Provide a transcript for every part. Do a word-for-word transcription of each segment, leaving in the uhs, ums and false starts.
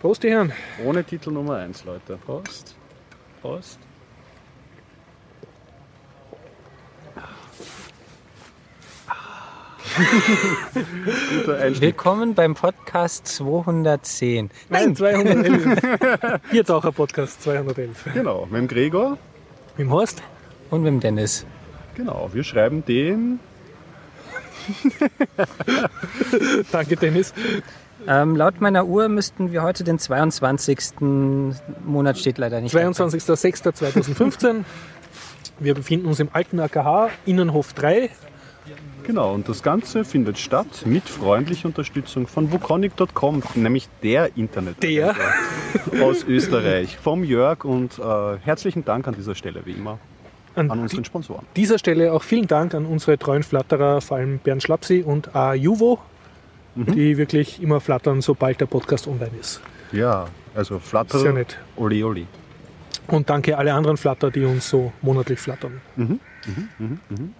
Prost, die Herren. Ohne Titel Nummer eins, Leute. Prost. Prost. Willkommen beim Podcast zweihundertzehn. Nein, zweihundertelf. Biertaucher-Podcast zweihundertelf. Genau, mit dem Gregor, mit dem Horst und mit dem Dennis. Genau, wir schreiben den... Danke, Dennis. Ähm, laut meiner Uhr müssten wir heute den zweiundzwanzigsten Monat steht leider nicht. zweiundzwanzigster sechster zweitausendfünfzehn. Wir befinden uns im alten A K H, Innenhof drei. Genau, und das Ganze findet statt mit freundlicher Unterstützung von wukonig punkt com, nämlich der Internet der aus Österreich, vom Jörg, und äh, herzlichen Dank an dieser Stelle, wie immer, an, an unseren Sponsoren. An dieser Stelle auch vielen Dank an unsere treuen Flatterer, vor allem Bernd Schlapsi und A. Juwo, mhm. die wirklich immer flattern, sobald der Podcast online ist. Ja, also flattern, sehr nett. Oli Oli. Und danke alle anderen Flatter, die uns so monatlich flattern. Mhm, mhm, mhm, mhm.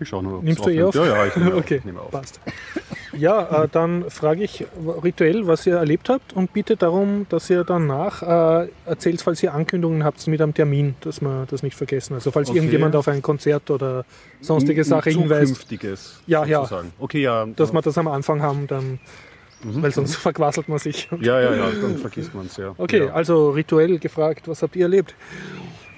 Ich schaue nur, nimmst du eh auf? Ja, ja, ich nehme okay, auf. Passt. Ja, äh, dann frage ich rituell, was ihr erlebt habt, und bitte darum, dass ihr danach äh, erzählt, falls ihr Ankündigungen habt mit einem Termin, dass wir das nicht vergessen. Also falls okay. irgendjemand auf ein Konzert oder sonstige Sache hinweist. Zukünftiges, ja, ja, okay, ja. Dass wir das am Anfang haben, dann, mhm. weil sonst verquasselt man sich. Ja, ja, ja, dann vergisst man es, ja. Okay, ja. Also rituell gefragt, was habt ihr erlebt?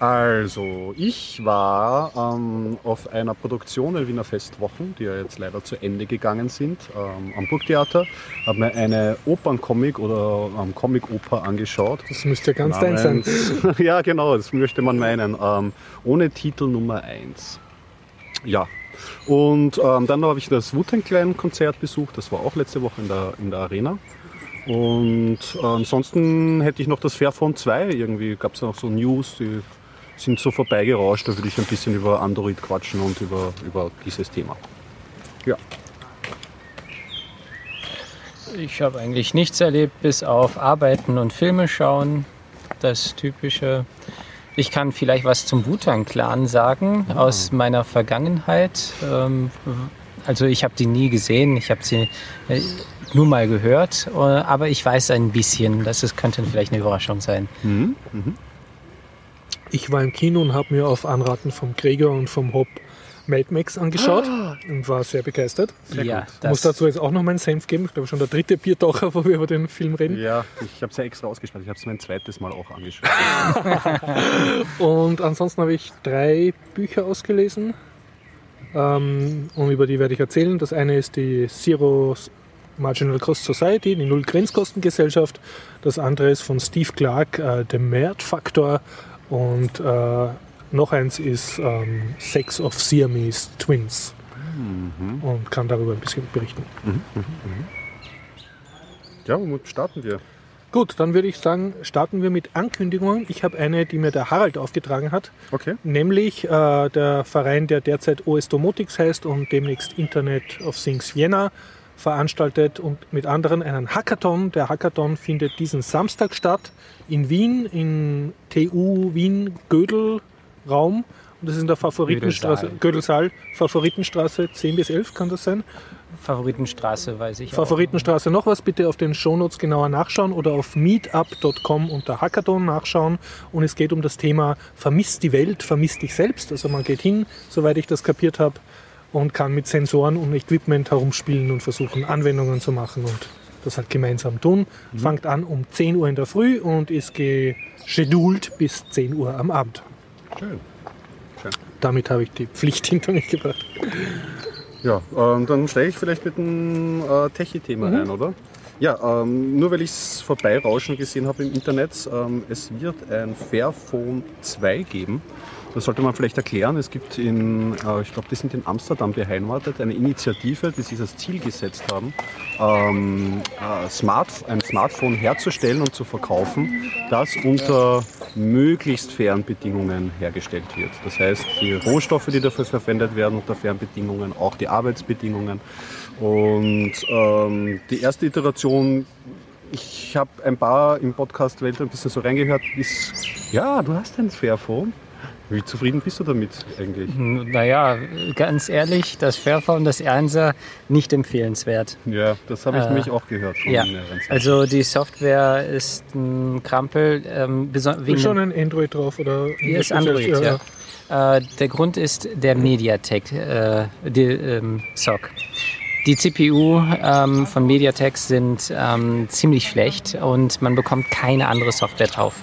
Also, ich war ähm, auf einer Produktion der Wiener Festwochen, die ja jetzt leider zu Ende gegangen sind, ähm, am Burgtheater. Habe mir eine Operncomic oder ähm, Comic-Oper angeschaut. Das müsste ja ganz dein sein. Ja, genau, das möchte man meinen. Ähm, ohne Titel Nummer eins. Ja. Und ähm, dann habe ich das Wu-Tang Clan Konzert besucht, das war auch letzte Woche in der, in der Arena. Und äh, ansonsten hätte ich noch das Fairphone zwei, irgendwie gab es noch so News, die sind so vorbeigerauscht, da würde ich ein bisschen über Android quatschen und über, über dieses Thema. Ja. Ich habe eigentlich nichts erlebt, bis auf Arbeiten und Filme schauen. Das Typische. Ich kann vielleicht was zum Wu-Tang Clan sagen, ja. aus meiner Vergangenheit. Also ich habe die nie gesehen, ich habe sie nur mal gehört, aber ich weiß ein bisschen. Das ist, könnte vielleicht eine Überraschung sein. Mhm. Mhm. Ich war im Kino und habe mir auf Anraten vom Gregor und vom Hop Mad Max angeschaut ah. und war sehr begeistert. Sehr ja, ich muss dazu jetzt auch noch meinen Senf geben. Ich glaube, schon der dritte Biertaucher, wo wir über den Film reden. Ja, ich habe es ja extra ausgeschaut. Ich habe es mein zweites Mal auch angeschaut. Und ansonsten habe ich drei Bücher ausgelesen. Ähm, und über die werde ich erzählen. Das eine ist die Zero Marginal Cost Society, die Null-Grenzkosten-Gesellschaft. Das andere ist von Steve Clarke, äh, der Merde-Faktor. Und äh, noch eins ist ähm, Sex of Siamese Twins. Mhm. Und kann darüber ein bisschen berichten. Mhm. Mhm. Ja, womit starten wir? Gut, dann würde ich sagen, starten wir mit Ankündigungen. Ich habe eine, die mir der Harald aufgetragen hat. Okay. Nämlich äh, der Verein, der derzeit O S Domotics heißt und demnächst Internet of Things Vienna veranstaltet und mit anderen einen Hackathon. Der Hackathon findet diesen Samstag statt in Wien, in T U Wien Gödel-Raum. Und das ist in der Favoritenstraße, Gödelsaal, Favoritenstraße zehn bis elf, kann das sein? Favoritenstraße, weiß ich Favoritenstraße auch. Noch was, bitte auf den Shownotes genauer nachschauen oder auf meetup punkt com unter Hackathon nachschauen, und es geht um das Thema vermisst die Welt, vermisst dich selbst. Also man geht hin, soweit ich das kapiert habe, und kann mit Sensoren und Equipment herumspielen und versuchen, Anwendungen zu machen und das halt gemeinsam tun. Mhm. Fangt an um zehn Uhr in der Früh und ist geschedult bis zehn Uhr am Abend. Schön. Schön. Damit habe ich die Pflicht hinter mich gebracht. Ja, ähm, dann steige ich vielleicht mit einem äh, Techie-Thema mhm. ein, oder? Ja, ähm, nur weil ich es vorbeirauschen gesehen habe im Internet, ähm, es wird ein Fairphone zwei geben. Das sollte man vielleicht erklären. Es gibt in, äh, ich glaube, die sind in Amsterdam beheimatet, eine Initiative, die sich das Ziel gesetzt haben, ähm, äh, Smart, ein Smartphone herzustellen und zu verkaufen, das unter möglichst fairen Bedingungen hergestellt wird. Das heißt, die Rohstoffe, die dafür verwendet werden, unter fairen Bedingungen, auch die Arbeitsbedingungen. Und ähm, die erste Iteration, ich habe ein paar im Podcast-Welt ein bisschen so reingehört, ist, ja, du hast ein Fairphone. Wie zufrieden bist du damit eigentlich? Naja, ganz ehrlich, das Fairphone, das Einser, nicht empfehlenswert. Ja, das habe ich äh, nämlich auch gehört. Schon ja. Also die Software ist ein Krampel. Ähm, ist schon ein Android drauf? Oder? Hier ist Android, ja. ja. Äh, der Grund ist der Mediatek, äh, die, ähm, S O C. Die C P U ähm, von Mediatek sind ähm, ziemlich schlecht und man bekommt keine andere Software drauf.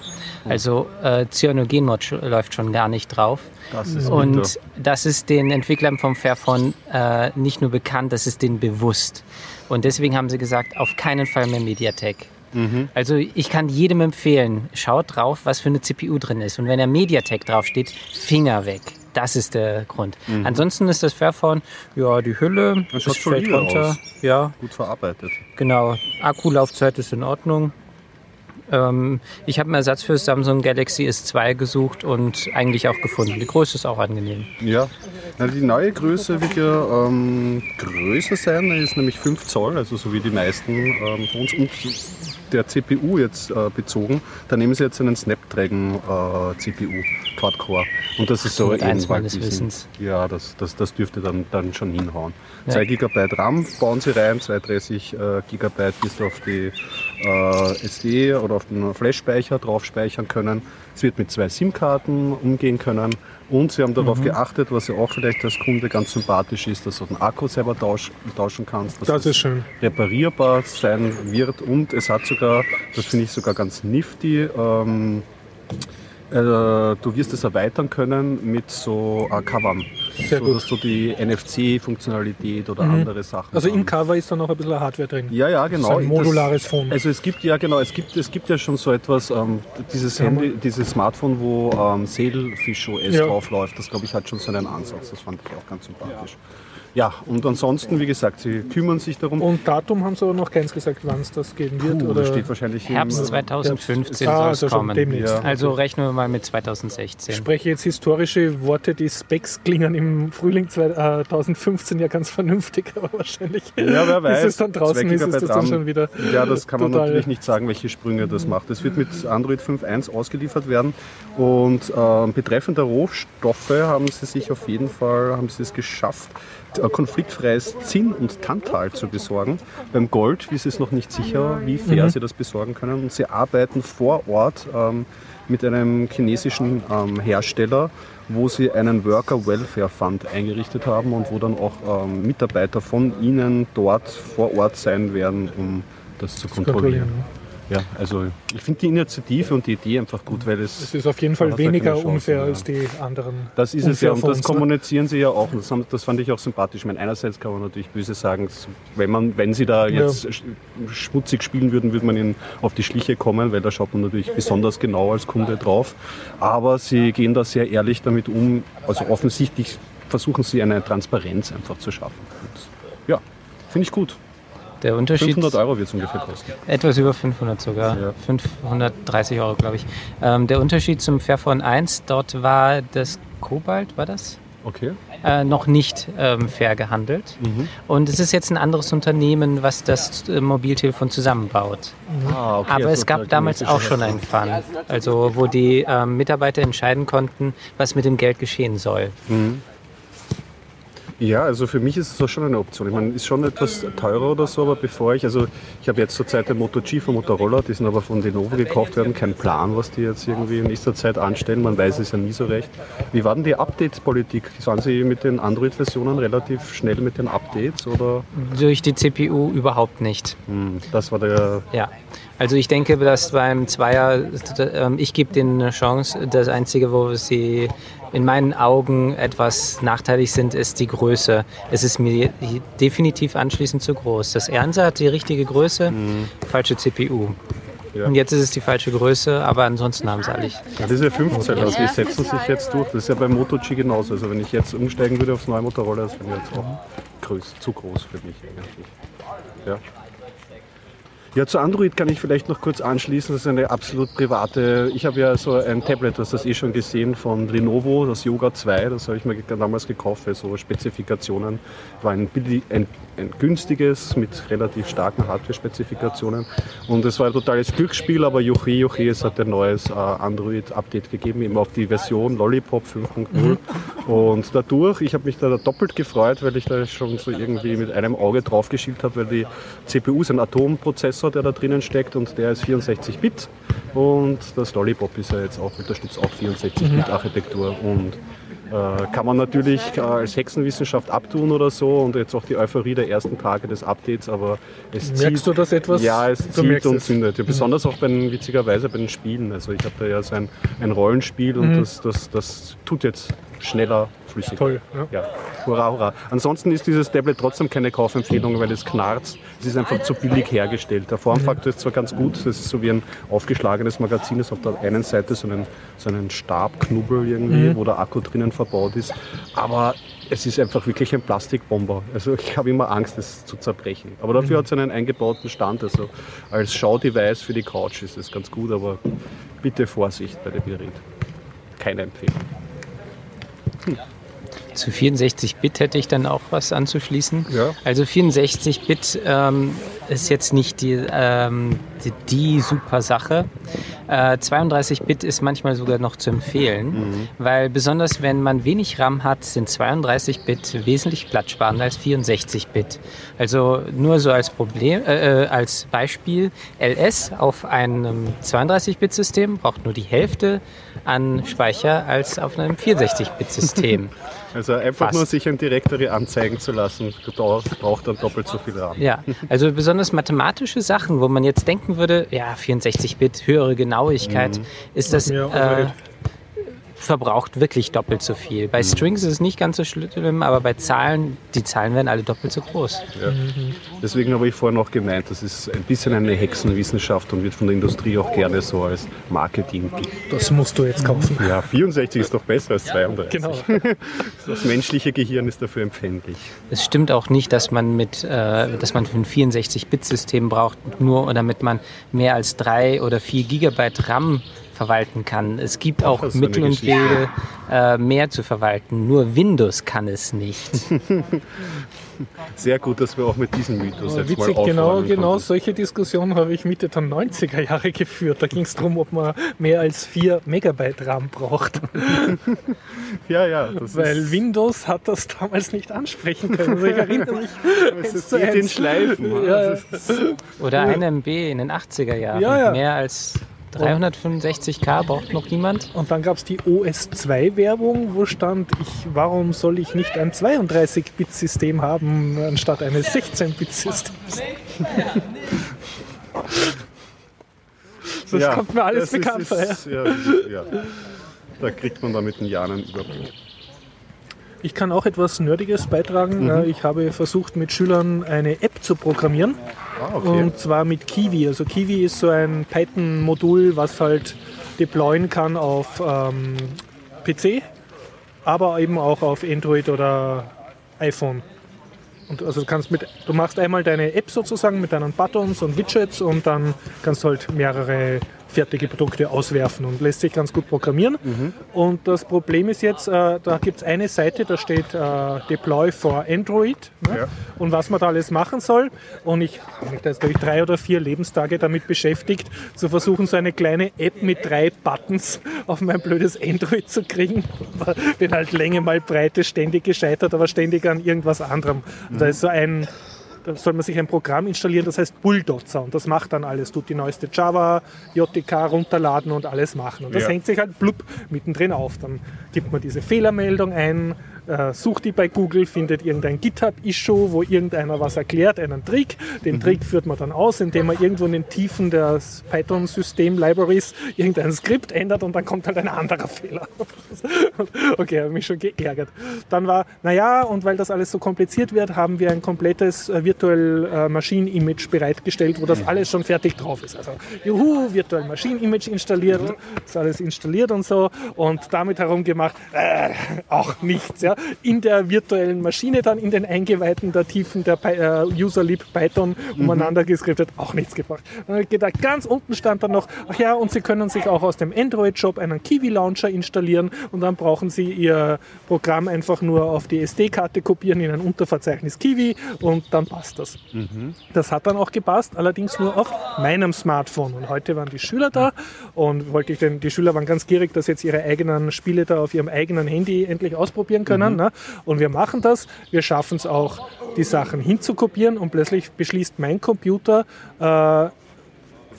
Also äh, Cyanogenmod sch- läuft schon gar nicht drauf. Das ist und bitter. Das ist den Entwicklern vom Fairphone äh, nicht nur bekannt, das ist denen bewusst. Und deswegen haben sie gesagt, auf keinen Fall mehr Mediatek. Mhm. Also ich kann jedem empfehlen, schaut drauf, was für eine C P U drin ist. Und wenn da Mediatek draufsteht, Finger weg. Das ist der Grund. Mhm. Ansonsten ist das Fairphone, ja, die Hülle, das es fällt runter. Ja. Gut verarbeitet. Genau, Akkulaufzeit ist in Ordnung. Ich habe einen Ersatz für das Samsung Galaxy S zwei gesucht und eigentlich auch gefunden. Die Größe ist auch angenehm. Ja, na, die neue Größe wird ja ähm, größer sein, ist nämlich fünf Zoll, also so wie die meisten ähm, von uns. Und der C P U jetzt äh, bezogen, da nehmen sie jetzt einen Snapdragon äh, C P U, Quad-Core. Und das ist so eins meines Wissens. Ja, das, das, das dürfte dann, dann schon hinhauen. Ja. zwei Gigabyte RAM bauen sie rein, zweiunddreißig Gigabyte wirst du auf die äh, S D oder auf den Flash-Speicher drauf speichern können. Es wird mit zwei SIM-Karten umgehen können. Und sie haben darauf mhm. geachtet, was ja auch vielleicht als Kunde ganz sympathisch ist, dass du den Akku selber tausch, tauschen kannst. Dass das ist schön. Reparierbar sein wird. Und es hat sogar, das finde ich sogar ganz nifty, ähm, äh, du wirst es erweitern können mit so äh, Covern. Sehr so, gut. Dass du die N F C-Funktionalität oder mhm. andere Sachen. Also im Cover ist dann auch ein bisschen Hardware drin. Ja, ja, genau. Das ist ein modulares Phone. Also es gibt ja genau, es gibt, es gibt ja schon so etwas, ähm, dieses Handy, dieses Smartphone, wo ähm, Sailfish O S ja. draufläuft, das glaube ich hat schon so einen Ansatz. Das fand ich auch ganz sympathisch. Ja. ja, und ansonsten, wie gesagt, sie kümmern sich darum. Und Datum haben sie aber noch keins gesagt, wann es das geben wird. Puh, oder steht wahrscheinlich Herbst zweitausendfünfzehn ja, soll also es kommen. Demnächst. Ja. Also rechnen wir mal mit zweitausendsechzehn. Ich spreche jetzt historische Worte, die Specs klingen im Frühling zweitausendfünfzehn ja ganz vernünftig, aber wahrscheinlich ja, wer weiß, ist es dann draußen, ist es das dann schon wieder. Ja, das kann man natürlich nicht sagen, welche Sprünge das macht. Es wird mit Android fünf Punkt eins ausgeliefert werden und äh, betreffend der Rohstoffe haben sie sich auf jeden Fall, haben sie es geschafft, konfliktfreies Zinn und Tantal zu besorgen. Beim Gold ist es noch nicht sicher, wie fair mhm. sie das besorgen können. Und sie arbeiten vor Ort ähm, mit einem chinesischen ähm, Hersteller, wo sie einen Worker Welfare Fund eingerichtet haben und wo dann auch ähm, Mitarbeiter von ihnen dort vor Ort sein werden, um das zu kontrollieren. Ja, also ich finde die Initiative und die Idee einfach gut, weil es... Es ist auf jeden Fall weniger Chancen, unfair ja. als die anderen. Das ist es ja und das kommunizieren sie ja auch. Das, haben, das fand ich auch sympathisch. Ich meine, einerseits kann man natürlich böse sagen, wenn, man, wenn sie da jetzt ja. schmutzig spielen würden, würde man ihnen auf die Schliche kommen, weil da schaut man natürlich besonders genau als Kunde drauf. Aber sie gehen da sehr ehrlich damit um. Also offensichtlich versuchen sie eine Transparenz einfach zu schaffen. Und ja, finde ich gut. Der Unterschied fünfhundert Euro wird es ungefähr kosten. Etwas über fünfhundert sogar. Ja. fünfhundertdreißig Euro, glaube ich. Ähm, der Unterschied zum Fairphone eins, dort war das Kobalt, war das? Okay. Äh, noch nicht ähm, fair gehandelt. Mhm. Und es ist jetzt ein anderes Unternehmen, was das äh, Mobiltelefon zusammenbaut. Mhm. Ah, okay. Aber es gab damals auch schon einen Fund, also wo die äh, Mitarbeiter entscheiden konnten, was mit dem Geld geschehen soll. Mhm. Ja, also für mich ist es auch schon eine Option. Ich meine, ist schon etwas teurer oder so, aber bevor ich, also ich habe jetzt zurzeit den Moto G von Motorola, die sind aber von Lenovo gekauft worden, kein Plan, was die jetzt irgendwie in nächster Zeit anstellen, man weiß es ja nie so recht. Wie war denn die Update-Politik? Waren Sie mit den Android-Versionen relativ schnell mit den Updates oder? Durch die C P U überhaupt nicht. Hm, das war der... Ja. Also ich denke, dass beim Zweier, ich gebe denen eine Chance. Das Einzige, wo sie in meinen Augen etwas nachteilig sind, ist die Größe. Es ist mir definitiv anschließend zu groß. Das Ernser hat die richtige Größe, mhm. falsche C P U. Ja. Und jetzt ist es die falsche Größe, aber ansonsten haben sie eigentlich... Ja, das ist ja fünfzehn, also die setzen sich jetzt durch. Das ist ja beim Moto G genauso. Also wenn ich jetzt umsteigen würde aufs neue Motorola, das wäre jetzt auch groß, zu groß für mich eigentlich. Ja. Ja, zu Android kann ich vielleicht noch kurz anschließen. Das ist eine absolut private. Ich habe ja so ein Tablet, das das eh schon gesehen, von Lenovo, das Yoga zwei. Das habe ich mir damals gekauft für so Spezifikationen. War ein, ein, ein günstiges mit relativ starken Hardware-Spezifikationen. Und es war ein totales Glücksspiel, aber Joche, Joche, es hat ein neues äh, Android-Update gegeben, eben auf die Version Lollipop fünf Punkt null. Mhm. Und dadurch, ich habe mich da doppelt gefreut, weil ich da schon so irgendwie mit einem Auge drauf geschielt habe, weil die C P U ist ein Atomprozessor, der da drinnen steckt, und der ist vierundsechzig Bit, und das Lollipop ist ja jetzt auch, unterstützt auch vierundsechzig Bit Architektur, und äh, kann man natürlich äh, als Hexenwissenschaft abtun oder so, und jetzt auch die Euphorie der ersten Tage des Updates, aber es merkst zieht... Merkst du das etwas? Ja, es zieht und zündet. Ja, besonders auch bei den, witzigerweise bei den Spielen. Also ich habe da ja so ein, ein Rollenspiel, und mhm. das, das, das tut jetzt schneller, flüssiger. Toll. Ja. Ja. Hurra, hurra. Ansonsten ist dieses Tablet trotzdem keine Kaufempfehlung, weil es knarzt. Es ist einfach zu billig hergestellt. Der Formfaktor ist zwar ganz gut, das ist so wie ein aufgeschlagenes Magazin, das auf der einen Seite so einen, so einen Stabknubbel irgendwie, mhm. wo der Akku drinnen verbaut ist, aber es ist einfach wirklich ein Plastikbomber. Also ich habe immer Angst, es zu zerbrechen. Aber dafür mhm. hat es einen eingebauten Stand. Also als Schau-Device für die Couch ist es ganz gut, aber bitte Vorsicht bei dem Gerät. Keine Empfehlung. Hm. Zu vierundsechzig Bit hätte ich dann auch was anzuschließen. Ja. Also vierundsechzig Bit ähm, ist jetzt nicht die, ähm, die, die super Sache. Äh, zweiunddreißig Bit ist manchmal sogar noch zu empfehlen, mhm. weil besonders wenn man wenig RAM hat, sind zweiunddreißig Bit wesentlich platzsparender als vierundsechzig Bit. Also nur so als Problem, äh, als Beispiel, L S auf einem zweiunddreißig Bit System braucht nur die Hälfte an Speicher als auf einem vierundsechzig Bit System. Also einfach Fast. Nur sich ein Directory anzeigen zu lassen, braucht dann doppelt so viel RAM. Ja, also besonders mathematische Sachen, wo man jetzt denken würde, ja, vierundsechzig Bit, höhere Genauigkeit, mhm. ist das... Äh, verbraucht wirklich doppelt so viel. Bei Strings ist es nicht ganz so schlimm, aber bei Zahlen, die Zahlen werden alle doppelt so groß. Ja. Deswegen habe ich vorhin auch gemeint, das ist ein bisschen eine Hexenwissenschaft und wird von der Industrie auch gerne so als Marketing. Das musst du jetzt kaufen. Ja, vierundsechzig ist doch besser als zweiunddreißig. Genau. Das menschliche Gehirn ist dafür empfänglich. Es stimmt auch nicht, dass man mit, äh, dass man für ein vierundsechzig Bit System braucht, nur damit man mehr als drei oder vier Gigabyte RAM verwalten kann. Es gibt auch Mittel und Wege, äh, mehr zu verwalten. Nur Windows kann es nicht. Sehr gut, dass wir auch mit diesem Mythos jetzt witzig, mal genau, genau solche Diskussionen habe ich Mitte der neunziger Jahre geführt. Da ging es darum, ob man mehr als vier Megabyte RAM braucht. Ja, ja. Das Weil ist Windows hat das damals nicht ansprechen können. Also ich erinnere mich. Es ist in den Schleifen. Ja. Oder ein Megabyte in den achtziger Jahren. Ja, ja. Mehr als... dreihundertfünfundsechzig K braucht noch niemand. Und dann gab es die O S zwei Werbung, wo stand, ich, warum soll ich nicht ein zweiunddreißig Bit System haben, anstatt eines sechzehn Bit Systems? Das ja, kommt mir alles bekannt vor. Ja. Ja, ja. Da kriegt man da mit den Jahren einen Überblick. Ich kann auch etwas Nerdiges beitragen. Mhm. Ich habe versucht, mit Schülern eine App zu programmieren. Ah, okay. Und zwar mit Kivy. Also Kivy ist so ein Python-Modul, was halt deployen kann auf ähm, P C, aber eben auch auf Android oder iPhone. Und also du, kannst mit, du machst einmal deine App sozusagen mit deinen Buttons und Widgets, und dann kannst du halt mehrere fertige Produkte auswerfen, und lässt sich ganz gut programmieren. Mhm. Und das Problem ist jetzt, äh, da gibt es eine Seite, da steht äh, Deploy for Android, ne? Ja. Und was man da alles machen soll. Und ich habe mich da jetzt, glaube ich, drei oder vier Lebenstage damit beschäftigt, zu versuchen, so eine kleine App mit drei Buttons auf mein blödes Android zu kriegen. Bin halt Länge mal Breite ständig gescheitert, aber ständig an irgendwas anderem. Mhm. Da ist so ein... Da soll man sich ein Programm installieren, das heißt Bulldozer, und das macht dann alles. Tut die neueste Java, J T K runterladen und alles machen. Und das ja. hängt sich halt blub mittendrin auf. Dann gibt man diese Fehlermeldung ein, äh, sucht die bei Google, findet irgendein GitHub-Issue, wo irgendeiner was erklärt, einen Trick. Den mhm. Trick führt man dann aus, indem man irgendwo in den Tiefen des Python-System-Libraries irgendein Skript ändert, und dann kommt halt ein anderer Fehler. Okay, habe mich schon geärgert. Dann war, naja, und weil das alles so kompliziert wird, haben wir ein komplettes äh, Virtual äh, Machine Image bereitgestellt, wo das alles schon fertig drauf ist. Also, juhu, Virtual Machine Image installiert, ist alles installiert und so, und damit herumgemacht, äh, auch nichts. Ja? ja, in der virtuellen Maschine dann in den Eingeweihten der Tiefen der äh, Userlib Python mhm. umeinander geskriptet, auch nichts gebracht. Dann gedacht, ganz unten stand dann noch, ach ja, und Sie können sich auch aus dem Android-Shop einen Kivy-Launcher installieren und dann brauchen Sie Ihr Programm einfach nur auf die S D-Karte kopieren in ein Unterverzeichnis Kivy und dann passt das. Mhm. Das hat dann auch gepasst, allerdings nur auf meinem Smartphone. Und heute waren die Schüler da und wollte ich denn, die Schüler waren ganz gierig, dass jetzt ihre eigenen Spiele da auf ihrem eigenen Handy endlich ausprobieren können. Mhm. Ne? Und wir machen das, wir schaffen es auch, die Sachen hinzukopieren und plötzlich beschließt mein Computer, äh,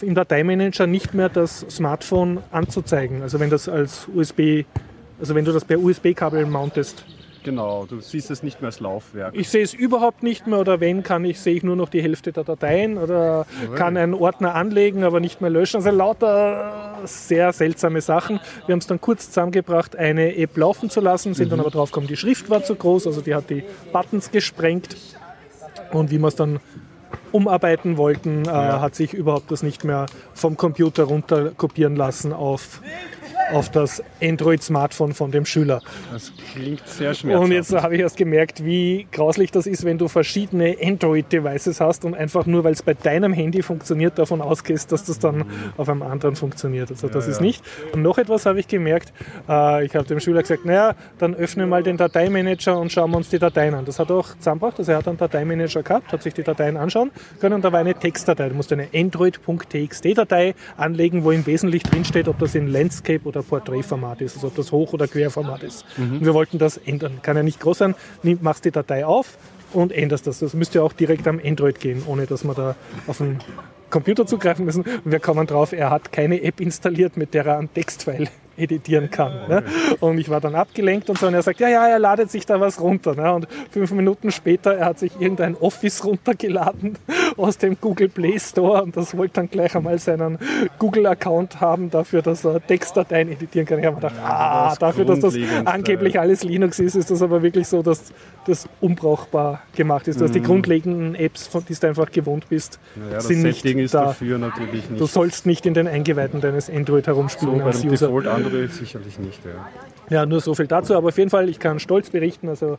im Dateimanager nicht mehr das Smartphone anzuzeigen. Also wenn das als U S B, also wenn du das per U S B-Kabel mountest. Genau, du siehst es nicht mehr als Laufwerk. Ich sehe es überhaupt nicht mehr oder wenn kann ich, sehe ich nur noch die Hälfte der Dateien oder okay. kann einen Ordner anlegen, aber nicht mehr löschen. Also lauter sehr seltsame Sachen. Wir haben es dann kurz zusammengebracht, eine App laufen zu lassen, sind mhm. dann aber drauf gekommen, die Schrift war zu groß, also die hat die Buttons gesprengt und wie man es dann umarbeiten wollten, ja. äh, hat sich überhaupt das nicht mehr vom Computer runter kopieren lassen auf... auf das Android-Smartphone von dem Schüler. Das klingt sehr schmerzhaft. Und jetzt habe ich erst gemerkt, wie grauslich das ist, wenn du verschiedene Android-Devices hast und einfach nur, weil es bei deinem Handy funktioniert, davon ausgehst, dass das dann auf einem anderen funktioniert. Also das ja, ist ja. nicht. Und noch etwas habe ich gemerkt. Ich habe dem Schüler gesagt, naja, dann öffne mal den Dateimanager und schauen wir uns die Dateien an. Das hat er auch zusammengebracht. Also er hat einen Dateimanager gehabt, hat sich die Dateien anschauen können. Und da war eine Textdatei. Du musst eine Android.txt-Datei anlegen, wo im Wesentlichen drinsteht, ob das in Landscape oder Porträtformat ist, also ob das Hoch- oder Querformat ist. Mhm. Und wir wollten das ändern. Kann ja nicht groß sein. Machst die Datei auf und änderst das. Das müsste ja auch direkt am Android gehen, ohne dass wir da auf den Computer zugreifen müssen. Und wir kommen drauf, er hat keine App installiert, mit der er einen Textfile editieren kann. Okay. Ne? Und ich war dann abgelenkt und so. Und er sagt, ja, ja, er ladet sich da was runter. Ne? Und fünf Minuten später, er hat sich irgendein Office runtergeladen aus dem Google Play Store. Und das wollte dann gleich einmal seinen Google-Account haben, dafür, dass er Textdateien editieren kann. Ich habe mir gedacht, ja, ah, das dafür, dass das angeblich alles Linux ist, ist das aber wirklich so, dass das unbrauchbar gemacht ist. Dass mhm. die grundlegenden Apps, von die du einfach gewohnt bist, ja, sind nicht ist da. Dafür natürlich nicht. Du sollst nicht in den Eingeweihten deines Android herumspielen so, als User. Sicherlich nicht, ja. Ja, nur so viel dazu, aber auf jeden Fall, ich kann stolz berichten, also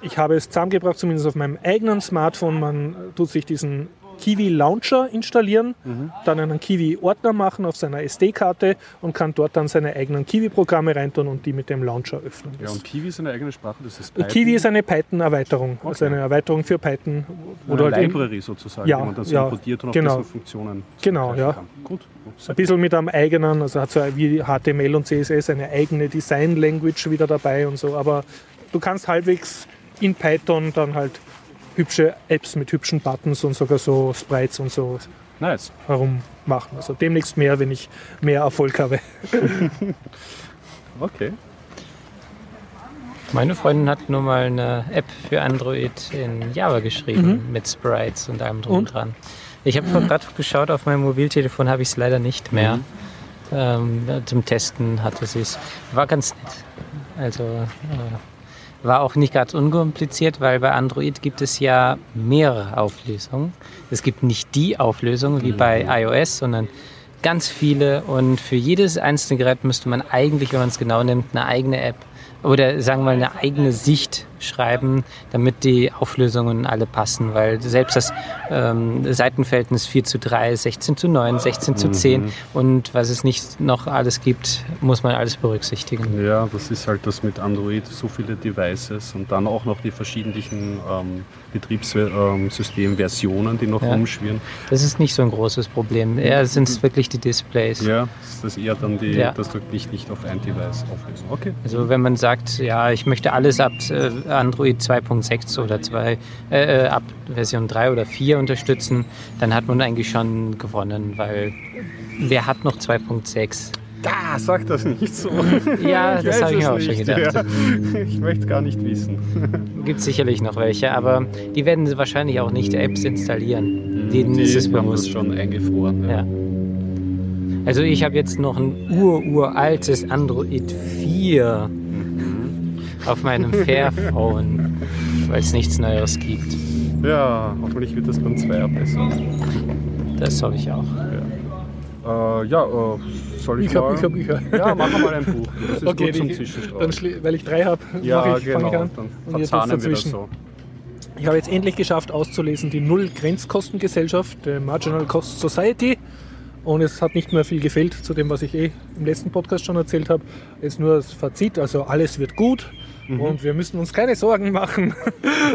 ich habe es zusammengebracht, zumindest auf meinem eigenen Smartphone, man tut sich diesen Kivy Launcher installieren, mhm. dann einen Kivy Ordner machen auf seiner S D-Karte und kann dort dann seine eigenen Kivy Programme reintun und die mit dem Launcher öffnen. Ja, und Kivy ist eine eigene Sprache, das ist Python? Kivy ist eine Python-Erweiterung, okay. also eine Erweiterung für Python. Oder eine halt Library sozusagen, ja, die man dann so ja, importiert und auf genau. dessen Funktionen genau, ja. kann. Gut. Ein bisschen mit einem eigenen, also hat so wie H T M L und C S S eine eigene Design-Language wieder dabei und so, aber du kannst halbwegs in Python dann halt hübsche Apps mit hübschen Buttons und sogar so Sprites und so nice. herummachen. Also demnächst mehr, wenn ich mehr Erfolg habe. Okay. Meine Freundin hat nur mal eine App für Android in Java geschrieben, mhm. mit Sprites und allem drum und dran. Ich habe mhm. gerade geschaut, auf meinem Mobiltelefon habe ich es leider nicht mehr. Mhm. Ähm, zum Testen hatte sie es. War ganz nett. Also... Äh, War auch nicht ganz unkompliziert, weil bei Android gibt es ja mehrere Auflösungen. Es gibt nicht die Auflösung wie bei iOS, sondern ganz viele. Und für jedes einzelne Gerät müsste man eigentlich, wenn man es genau nimmt, eine eigene App oder sagen wir mal eine eigene Sicht schreiben, damit die Auflösungen alle passen. Weil selbst das ähm, Seitenverhältnis vier zu drei, sechzehn zu neun, sechzehn zu zehn mhm. und was es nicht noch alles gibt, muss man alles berücksichtigen. Ja, das ist halt das mit Android, so viele Devices und dann auch noch die verschiedenen ähm, Betriebssystemversionen, die noch ja. rumschwirren. Das ist nicht so ein großes Problem. Eher sind es wirklich die Displays. Ja, das ist eher dann die, ja. das drückt dich nicht auf ein Device auflösen. Okay. Also wenn man sagt, ja, ich möchte alles ab äh, Android zwei Punkt sechs oder zwei, äh, ab Version drei oder vier unterstützen, dann hat man eigentlich schon gewonnen, weil wer hat noch zwei Punkt sechs? Da sagt das nicht so. Ja, ich das habe ich mir auch nicht. schon gedacht. Ja. Ich möchte es gar nicht wissen. Gibt es sicherlich noch welche, aber die werden sie wahrscheinlich auch nicht Apps installieren. Denen die ist es bewusst. schon eingefroren. Ja. Ja. Also ich habe jetzt noch ein ur-uraltes Android vier auf meinem Fairphone, weil es nichts Neues gibt. Ja, hoffentlich wird das beim Zweier besser. Das hoffe ich auch. Ja. Äh, ja, äh, soll ich, ich mal? Hab, ich hab, ich hab. Ja, mach mal ein Buch. Das ist okay, gut zum Zwischenstreuen. Weil ich drei habe, ja, mache ich, genau, fange ich an. Dann und verzahnen wir das so. Ich habe jetzt endlich geschafft auszulesen, die Null-Grenzkostengesellschaft, der Marginal Cost Society. Und es hat nicht mehr viel gefehlt zu dem, was ich eh im letzten Podcast schon erzählt habe. Jetzt nur das Fazit, also alles wird gut. Mhm. Und wir müssen uns keine Sorgen machen,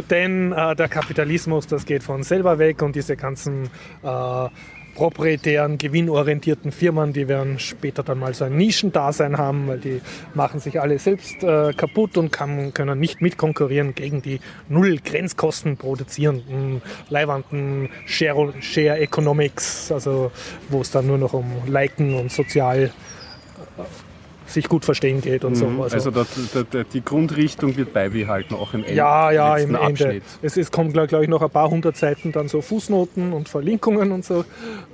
denn äh, der Kapitalismus, das geht von selber weg und diese ganzen äh, proprietären, gewinnorientierten Firmen, die werden später dann mal so ein Nischendasein haben, weil die machen sich alle selbst äh, kaputt und kann, können nicht mitkonkurrieren gegen die null Grenzkosten produzierenden, leiwanden Share, Share Economics, also wo es dann nur noch um Liken und sozial äh, sich gut verstehen geht und mhm. so. Also, also das, das, das, die Grundrichtung wird beibehalten, auch im, ja, ja, letzten im Abschnitt. Ende. Es, es kommen, glaube ich, noch ein paar hundert Seiten dann so Fußnoten und Verlinkungen und so.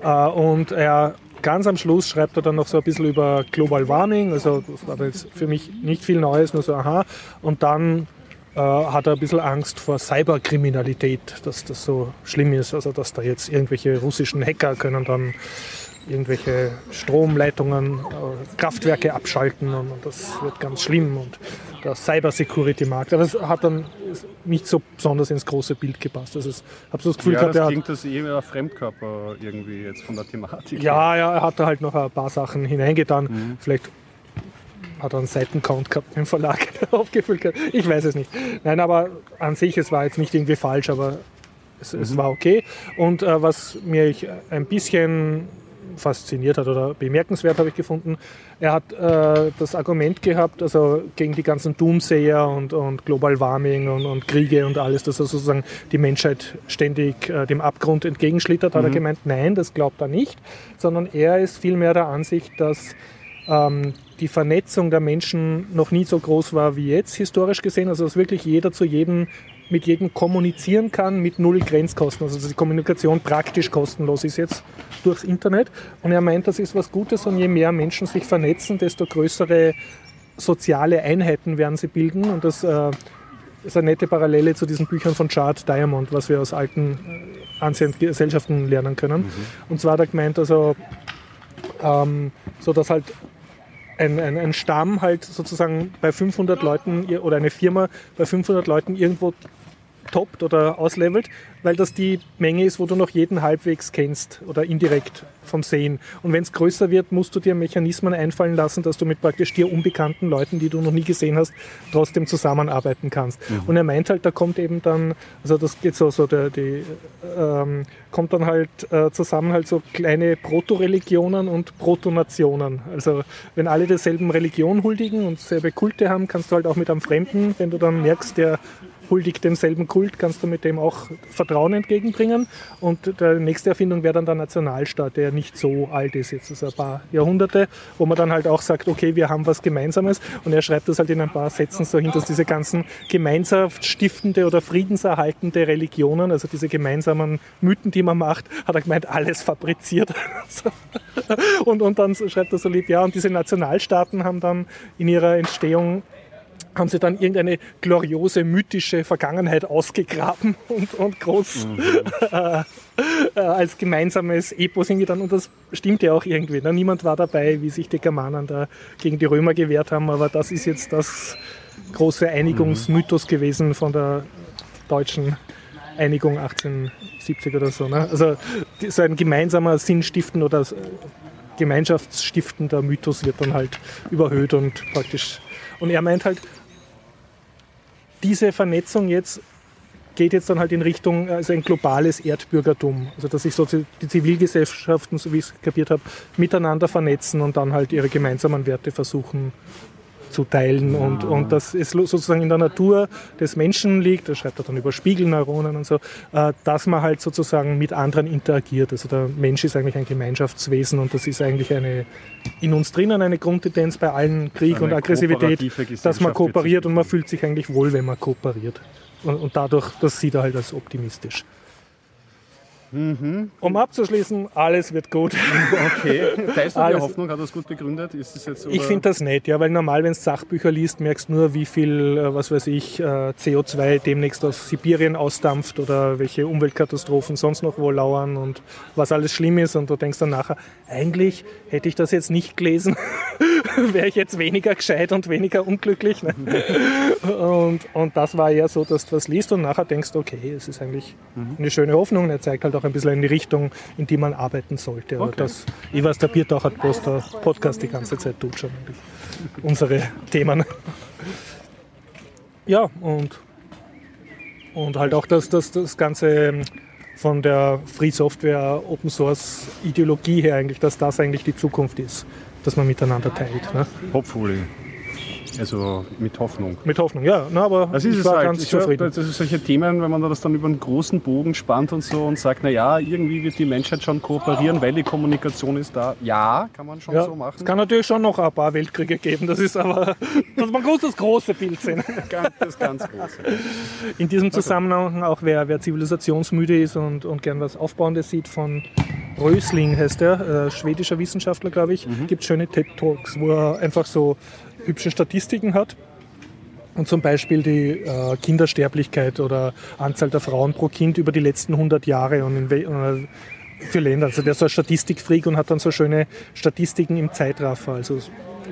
Und er ganz am Schluss schreibt er dann noch so ein bisschen über Global Warming, also das war jetzt für mich nicht viel Neues, nur so aha. Und dann äh, hat er ein bisschen Angst vor Cyberkriminalität, dass das so schlimm ist, also dass da jetzt irgendwelche russischen Hacker können dann irgendwelche Stromleitungen, Kraftwerke abschalten und das wird ganz schlimm und der Cybersecurity-Markt. Aber das hat dann nicht so besonders ins große Bild gepasst. Also ich habe so das Gefühl, ja, das klingt das eher nach Fremdkörper irgendwie jetzt von der Thematik. Ja, ja, er hat da halt noch ein paar Sachen hineingetan. Mhm. Vielleicht hat er einen Seitencount gehabt im Verlag, der aufgefüllt hat. Ich weiß es nicht. Nein, aber an sich, es war jetzt nicht irgendwie falsch, aber es, mhm. es war okay. Und äh, was mir ich ein bisschen fasziniert hat oder bemerkenswert habe ich gefunden. Er hat äh, das Argument gehabt, also gegen die ganzen Doomsayer und, und Global Warming und, und Kriege und alles, dass er sozusagen die Menschheit ständig äh, dem Abgrund entgegenschlittert, hat mhm. er gemeint, nein, das glaubt er nicht, sondern er ist vielmehr der Ansicht, dass ähm, die Vernetzung der Menschen noch nie so groß war wie jetzt, historisch gesehen, also dass wirklich jeder zu jedem mit jedem kommunizieren kann mit null Grenzkosten. Also die Kommunikation praktisch kostenlos ist jetzt durchs Internet. Und er meint, das ist was Gutes und je mehr Menschen sich vernetzen, desto größere soziale Einheiten werden sie bilden. Und das äh, ist eine nette Parallele zu diesen Büchern von Chard Diamond, was wir aus alten äh, anziehenden Gesellschaften lernen können. Mhm. Und zwar hat er gemeint, also, ähm, so dass halt Ein, ein, ein Stamm halt sozusagen bei fünfhundert Leuten oder eine Firma bei fünfhundert Leuten irgendwo toppt oder auslevelt, weil das die Menge ist, wo du noch jeden halbwegs kennst oder indirekt vom Sehen. Und wenn es größer wird, musst du dir Mechanismen einfallen lassen, dass du mit praktisch dir unbekannten Leuten, die du noch nie gesehen hast, trotzdem zusammenarbeiten kannst. Mhm. Und er meint halt, da kommt eben dann, also das geht so, so der, die, ähm, kommt dann halt äh, zusammen halt so kleine Proto-Religionen und Proto-Nationen. Also wenn alle derselben Religion huldigen und selbe Kulte haben, kannst du halt auch mit einem Fremden, wenn du dann merkst, der huldigt demselben Kult, kannst du mit dem auch Vertrauen entgegenbringen. Und die nächste Erfindung wäre dann der Nationalstaat, der nicht so alt ist, jetzt ist ein paar Jahrhunderte, wo man dann halt auch sagt, okay, wir haben was Gemeinsames. Und er schreibt das halt in ein paar Sätzen so hin, dass diese ganzen gemeinschaftsstiftende oder friedenserhaltende Religionen, also diese gemeinsamen Mythen, die man macht, hat er gemeint, alles fabriziert. und, und dann schreibt er so lieb, ja, und diese Nationalstaaten haben dann in ihrer Entstehung haben sie dann irgendeine gloriose, mythische Vergangenheit ausgegraben und, und groß mhm. äh, äh, als gemeinsames Epos hingetan. Und das stimmt ja auch irgendwie. Ne? Niemand war dabei, wie sich die Germanen da gegen die Römer gewehrt haben, aber das ist jetzt das große Einigungsmythos mhm. gewesen von der deutschen Einigung achtzehnhundertsiebzig oder so. Ne? Also so ein gemeinsamer Sinnstiften oder gemeinschaftsstiftender Mythos wird dann halt überhöht und praktisch. Und er meint halt, diese Vernetzung jetzt geht jetzt dann halt in Richtung, also ein globales Erdbürgertum. Also dass sich so die Zivilgesellschaften, so wie ich es kapiert habe, miteinander vernetzen und dann halt ihre gemeinsamen Werte versuchen zu teilen. Und, und dass es sozusagen in der Natur des Menschen liegt, da schreibt er dann über Spiegelneuronen und so, dass man halt sozusagen mit anderen interagiert. Also der Mensch ist eigentlich ein Gemeinschaftswesen und das ist eigentlich eine in uns drinnen eine Grundtendenz bei allen Krieg eine und Aggressivität, dass man kooperiert und man fühlt sich eigentlich wohl, wenn man kooperiert. Und, und dadurch, das sieht er halt als optimistisch. Mhm. Um abzuschließen, alles wird gut. Okay, teilst du die Hoffnung, hat das gut begründet? Ist das jetzt, ich finde das nett, ja, weil normal, wenn du Sachbücher liest, merkst du nur, wie viel, was weiß ich, C O zwei demnächst aus Sibirien ausdampft oder welche Umweltkatastrophen sonst noch wo lauern und was alles schlimm ist, und du denkst dann nachher, eigentlich hätte ich das jetzt nicht gelesen, wäre ich jetzt weniger gescheit und weniger unglücklich. Ne? und, und das war ja so, dass du was liest und nachher denkst, okay, es ist eigentlich mhm. eine schöne Hoffnung, er zeigt halt auch ein bisschen in die Richtung, in die man arbeiten sollte. Okay. Das, ich weiß, der Biertaucher hat der Podcast die ganze Zeit tut schon unsere Themen. Ja, und, und halt auch, dass das, das Ganze von der Free Software Open Source Ideologie her eigentlich, dass das eigentlich die Zukunft ist, dass man miteinander teilt. Ne? Hopefully. Also mit Hoffnung. Mit Hoffnung, ja. Na, aber das ist ich es war halt. ganz ich zufrieden. Höre, das sind solche Themen, wenn man das dann über einen großen Bogen spannt und so und sagt, naja, irgendwie wird die Menschheit schon kooperieren, weil die Kommunikation ist da. Ja, kann man schon ja, so machen. Es kann natürlich schon noch ein paar Weltkriege geben, das ist aber, dass man groß das große Bild sehen. Das ganz große. In diesem Zusammenhang auch, wer, wer zivilisationsmüde ist und, und gern was Aufbauendes sieht, von Rösling heißt er, äh, schwedischer Wissenschaftler, glaube ich, mhm. gibt schöne TED-Talks, wo er einfach so hübsche Statistiken hat und zum Beispiel die äh, Kindersterblichkeit oder Anzahl der Frauen pro Kind über die letzten hundert Jahre und in We- für Länder. Also der ist so ein Statistikfreak und hat dann so schöne Statistiken im Zeitraffer, also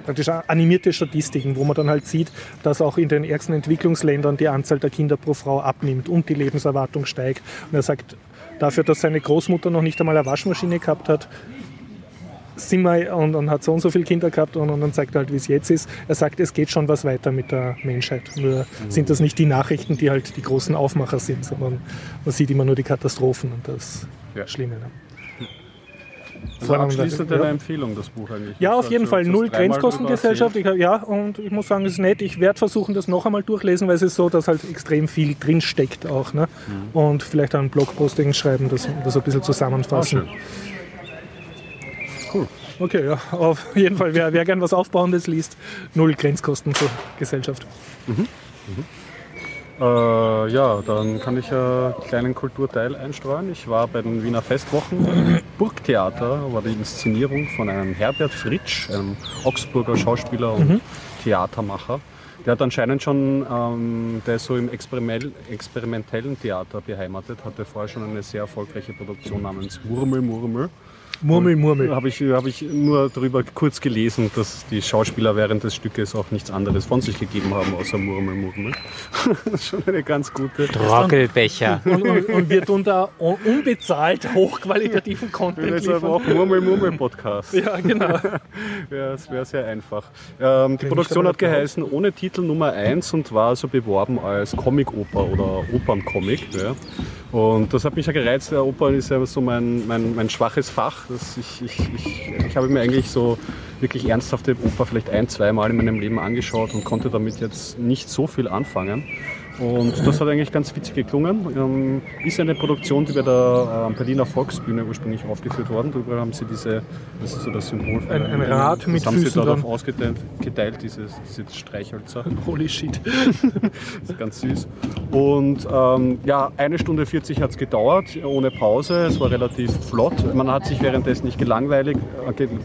praktisch animierte Statistiken, wo man dann halt sieht, dass auch in den ärgsten Entwicklungsländern die Anzahl der Kinder pro Frau abnimmt und die Lebenserwartung steigt. Und er sagt, dafür, dass seine Großmutter noch nicht einmal eine Waschmaschine gehabt hat, sind wir, und, und hat so und so viele Kinder gehabt und, und dann zeigt er halt, wie es jetzt ist. Er sagt, es geht schon was weiter mit der Menschheit. Nur mhm. sind das nicht die Nachrichten, die halt die großen Aufmacher sind, sondern man sieht immer nur die Katastrophen und das ja. Schlimme. Ne? Also abschließend eine ja. Empfehlung, das Buch eigentlich. Ja, auf jeden Fall. Null Grenzkostengesellschaft. Ich, ja, und ich muss sagen, es ist nett. Ich werde versuchen, das noch einmal durchlesen, weil es ist so, dass halt extrem viel drin steckt auch. Ne? Mhm. Und vielleicht einen Blogposting schreiben, das, das ein bisschen zusammenfassen. Oh, cool. Okay, ja. Auf jeden Fall, wer, wer gern was Aufbauendes liest, null Grenzkosten zur Gesellschaft. Mhm. Mhm. Äh, ja, dann kann ich einen kleinen Kulturteil einstreuen. Ich war bei den Wiener Festwochen. Burgtheater war die Inszenierung von einem Herbert Fritsch, einem Augsburger Schauspieler und mhm. Theatermacher. Der hat anscheinend schon, ähm, der ist so im experimentellen Theater beheimatet, hatte vorher schon eine sehr erfolgreiche Produktion namens Murmel Murmel. Murmel, Murmel. Habe ich, hab ich nur darüber kurz gelesen, dass die Schauspieler während des Stückes auch nichts anderes von sich gegeben haben, außer Murmel, Murmel. Das ist schon eine ganz gute... Trockelbecher. Und, und, und wird unter unbezahlt hochqualitativen Content liefern. Das ist aber auch Murmel, Murmel Podcast. Ja, genau. Ja, das wäre sehr einfach. Ähm, die Produktion hat geheißen Ohne Titel Nummer eins und war so beworben als Comic-Oper oder Operncomic. Ja. Und das hat mich ja gereizt. Der Opern ist ja so mein, mein, mein schwaches Fach. Das ich, ich, ich, ich habe mir eigentlich so wirklich ernsthafte Oper vielleicht ein-, zweimal in meinem Leben angeschaut und konnte damit jetzt nicht so viel anfangen. Und das hat eigentlich ganz witzig geklungen. Ist eine Produktion, die bei der Berliner Volksbühne ursprünglich aufgeführt worden. Darüber haben sie diese, das ist so das Symbol für ein, ein Rad mit Füßen. Das haben sie darauf ausgeteilt, dieses, diese Streichhölzer. Holy shit. Das ist ganz süß. Und ähm, ja, eine Stunde vierzig hat es gedauert, ohne Pause. Es war relativ flott. Man hat sich währenddessen nicht gelangweilt,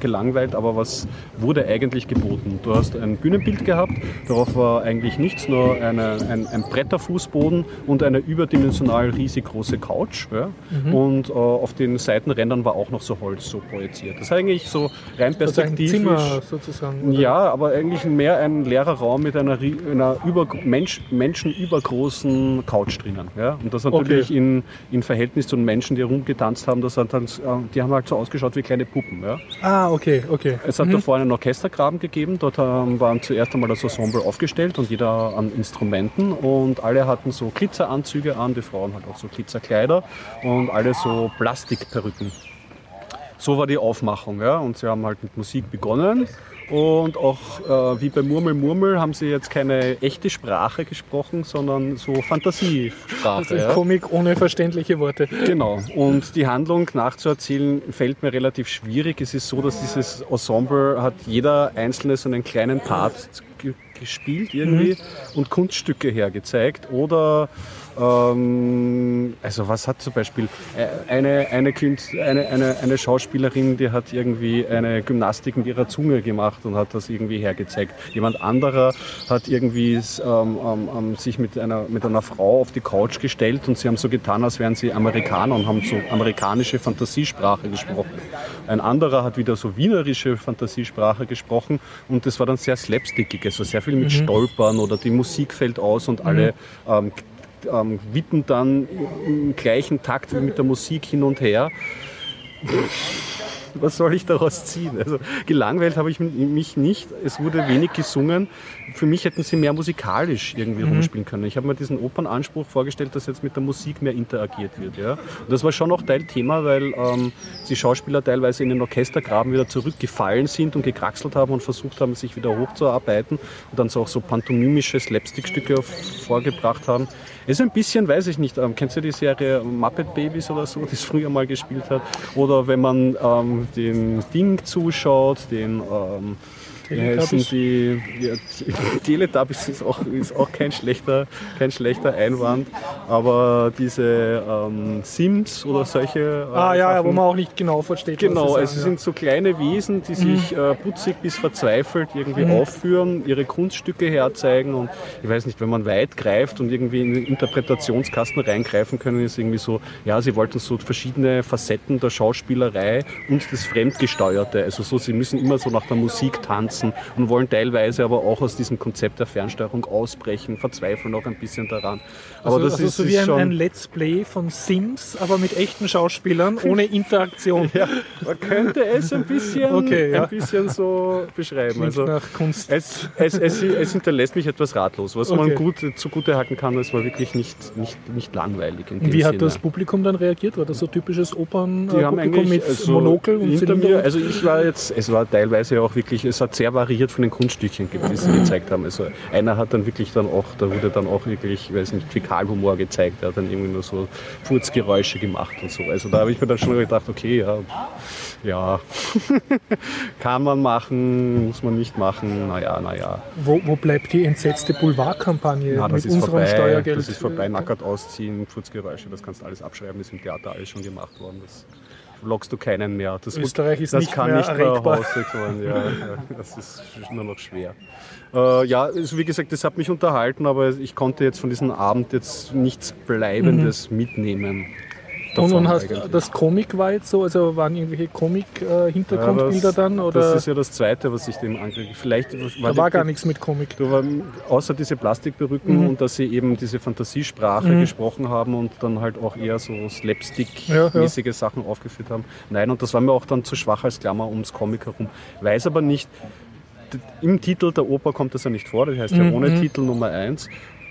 gelangweilt, aber was wurde eigentlich geboten? Du hast ein Bühnenbild gehabt, darauf war eigentlich nichts, nur eine, ein, ein Brett. Bretterfußboden und eine überdimensional riesig große Couch. Ja? Mhm. Und äh, auf den Seitenrändern war auch noch so Holz so projiziert. Das ist eigentlich so rein perspektivisch. Das ist ein Zimmer sozusagen. Oder? Ja, aber eigentlich mehr ein leerer Raum mit einer, einer über, Mensch, menschenübergroßen Couch drinnen. Ja? Und das natürlich okay. in, in Verhältnis zu den Menschen, die herumgetanzt haben, das hat dann, die haben halt so ausgeschaut wie kleine Puppen. Ja? Ah, okay, okay. Es hat mhm. davor einen Orchestergraben gegeben. Dort haben, waren zuerst einmal das Ensemble aufgestellt und jeder an Instrumenten. Und Und alle hatten so Glitzeranzüge an, die Frauen halt auch so Glitzerkleider und alle so Plastikperücken. So war die Aufmachung, ja, und sie haben halt mit Musik begonnen. Und auch äh, wie bei Murmel Murmel haben sie jetzt keine echte Sprache gesprochen, sondern so Fantasiesprache. Das ist ja. Komik ohne verständliche Worte. Genau. Und die Handlung nachzuerzählen fällt mir relativ schwierig. Es ist so, dass dieses Ensemble hat jeder einzelne so einen kleinen Part gespielt irgendwie mhm. und Kunststücke hergezeigt oder Ähm, also was hat zum Beispiel eine, eine, Künstler, eine, eine, eine Schauspielerin, die hat irgendwie eine Gymnastik mit ihrer Zunge gemacht und hat das irgendwie hergezeigt. Jemand anderer hat irgendwie ähm, ähm, sich mit einer, mit einer Frau auf die Couch gestellt und sie haben so getan, als wären sie Amerikaner und haben so amerikanische Fantasiesprache gesprochen. Ein anderer hat wieder so wienerische Fantasiesprache gesprochen und das war dann sehr slapstickig, also sehr viel mit mhm. Stolpern oder die Musik fällt aus und alle ähm, ähm, wippen dann im gleichen Takt wie mit der Musik hin und her. Was soll ich daraus ziehen? Also gelangweilt habe ich mich nicht, es wurde wenig gesungen. Für mich hätten sie mehr musikalisch irgendwie mhm. rumspielen können. Ich habe mir diesen Opernanspruch vorgestellt, dass jetzt mit der Musik mehr interagiert wird. Ja? Und das war schon auch Teilthema, weil ähm, die Schauspieler teilweise in den Orchestergraben wieder zurückgefallen sind und gekraxelt haben und versucht haben, sich wieder hochzuarbeiten und dann so auch so pantomimische Slapstick-Stücke vorgebracht haben. Es ist ein bisschen, weiß ich nicht, ähm, kennst du die Serie Muppet Babies oder so, die es früher mal gespielt hat? Oder wenn man ähm, dem Ding zuschaut, den ähm, Teletubbies. Die, ja, Teletubbies ist auch, ist auch kein schlechter, kein schlechter Einwand, aber diese ähm, Sims oder solche. Äh, ah ja, Sachen, wo man auch nicht genau versteht. Genau, was es sagen, sind ja. so kleine Wesen, die sich mhm. äh, putzig bis verzweifelt irgendwie mhm. aufführen, ihre Kunststücke herzeigen und ich weiß nicht, wenn man weit greift und irgendwie in den Interpretationskasten reingreifen können, ist irgendwie so, ja, sie wollten so verschiedene Facetten der Schauspielerei und das Fremdgesteuerte, also so, sie müssen immer so nach der Musik tanzen und wollen teilweise aber auch aus diesem Konzept der Fernsteuerung ausbrechen, verzweifeln auch ein bisschen daran. Aber also, das also ist, so wie ein, ein Let's Play von Sims, aber mit echten Schauspielern, ohne Interaktion. Ja, man könnte es ein bisschen, okay, ja. ein bisschen so beschreiben. Also, nach Kunst. Es, es, es, es hinterlässt mich etwas ratlos. Was okay. man gut zugutehalten kann, es war wirklich nicht, nicht, nicht langweilig. In dem Wie Sinne. Hat das Publikum dann reagiert? War das so typisches Opernpublikum mit also Monokel und hinter mir? Also ich war jetzt, es war teilweise auch wirklich, es hat sehr variiert von den Kunststückchen, die sie gezeigt haben. Also einer hat dann wirklich dann auch, da wurde dann auch wirklich, weiß nicht, Fäkalhumor gezeigt, der hat dann irgendwie nur so Furzgeräusche gemacht und so. Also da habe ich mir dann schon gedacht, okay, ja, ja. kann man machen, muss man nicht machen, naja, naja. Wo, wo bleibt die entsetzte Boulevardkampagne Na, das mit ist unserem vorbei, Steuergeld? Das ist vorbei, nackert ausziehen, Furzgeräusche, das kannst du alles abschreiben, das ist im Theater alles schon gemacht worden. Das lockst du keinen mehr. Das Österreich ist das nicht kann mehr nicht erregbar. Mehr ja, ja, das ist nur noch schwer. Äh, ja, also wie gesagt, das hat mich unterhalten, aber ich konnte jetzt von diesem Abend jetzt nichts Bleibendes mhm. mitnehmen. Und, und hast eigentlich. Das Comic war jetzt so, also waren irgendwelche Comic-Hintergrundbilder äh, ja, dann? Oder? Das ist ja das Zweite, was ich dem angreife. Vielleicht war da war die, gar nichts mit Comic. Da war, außer diese Plastikperücken mhm. und dass sie eben diese Fantasiesprache mhm. gesprochen haben und dann halt auch eher so Slapstick-mäßige ja, ja. Sachen aufgeführt haben. Nein, und das war mir auch dann zu schwach als Klammer ums Comic herum. Weiß aber nicht, im Titel der Oper kommt das ja nicht vor, das heißt ja mhm. ohne Titel Nummer eins.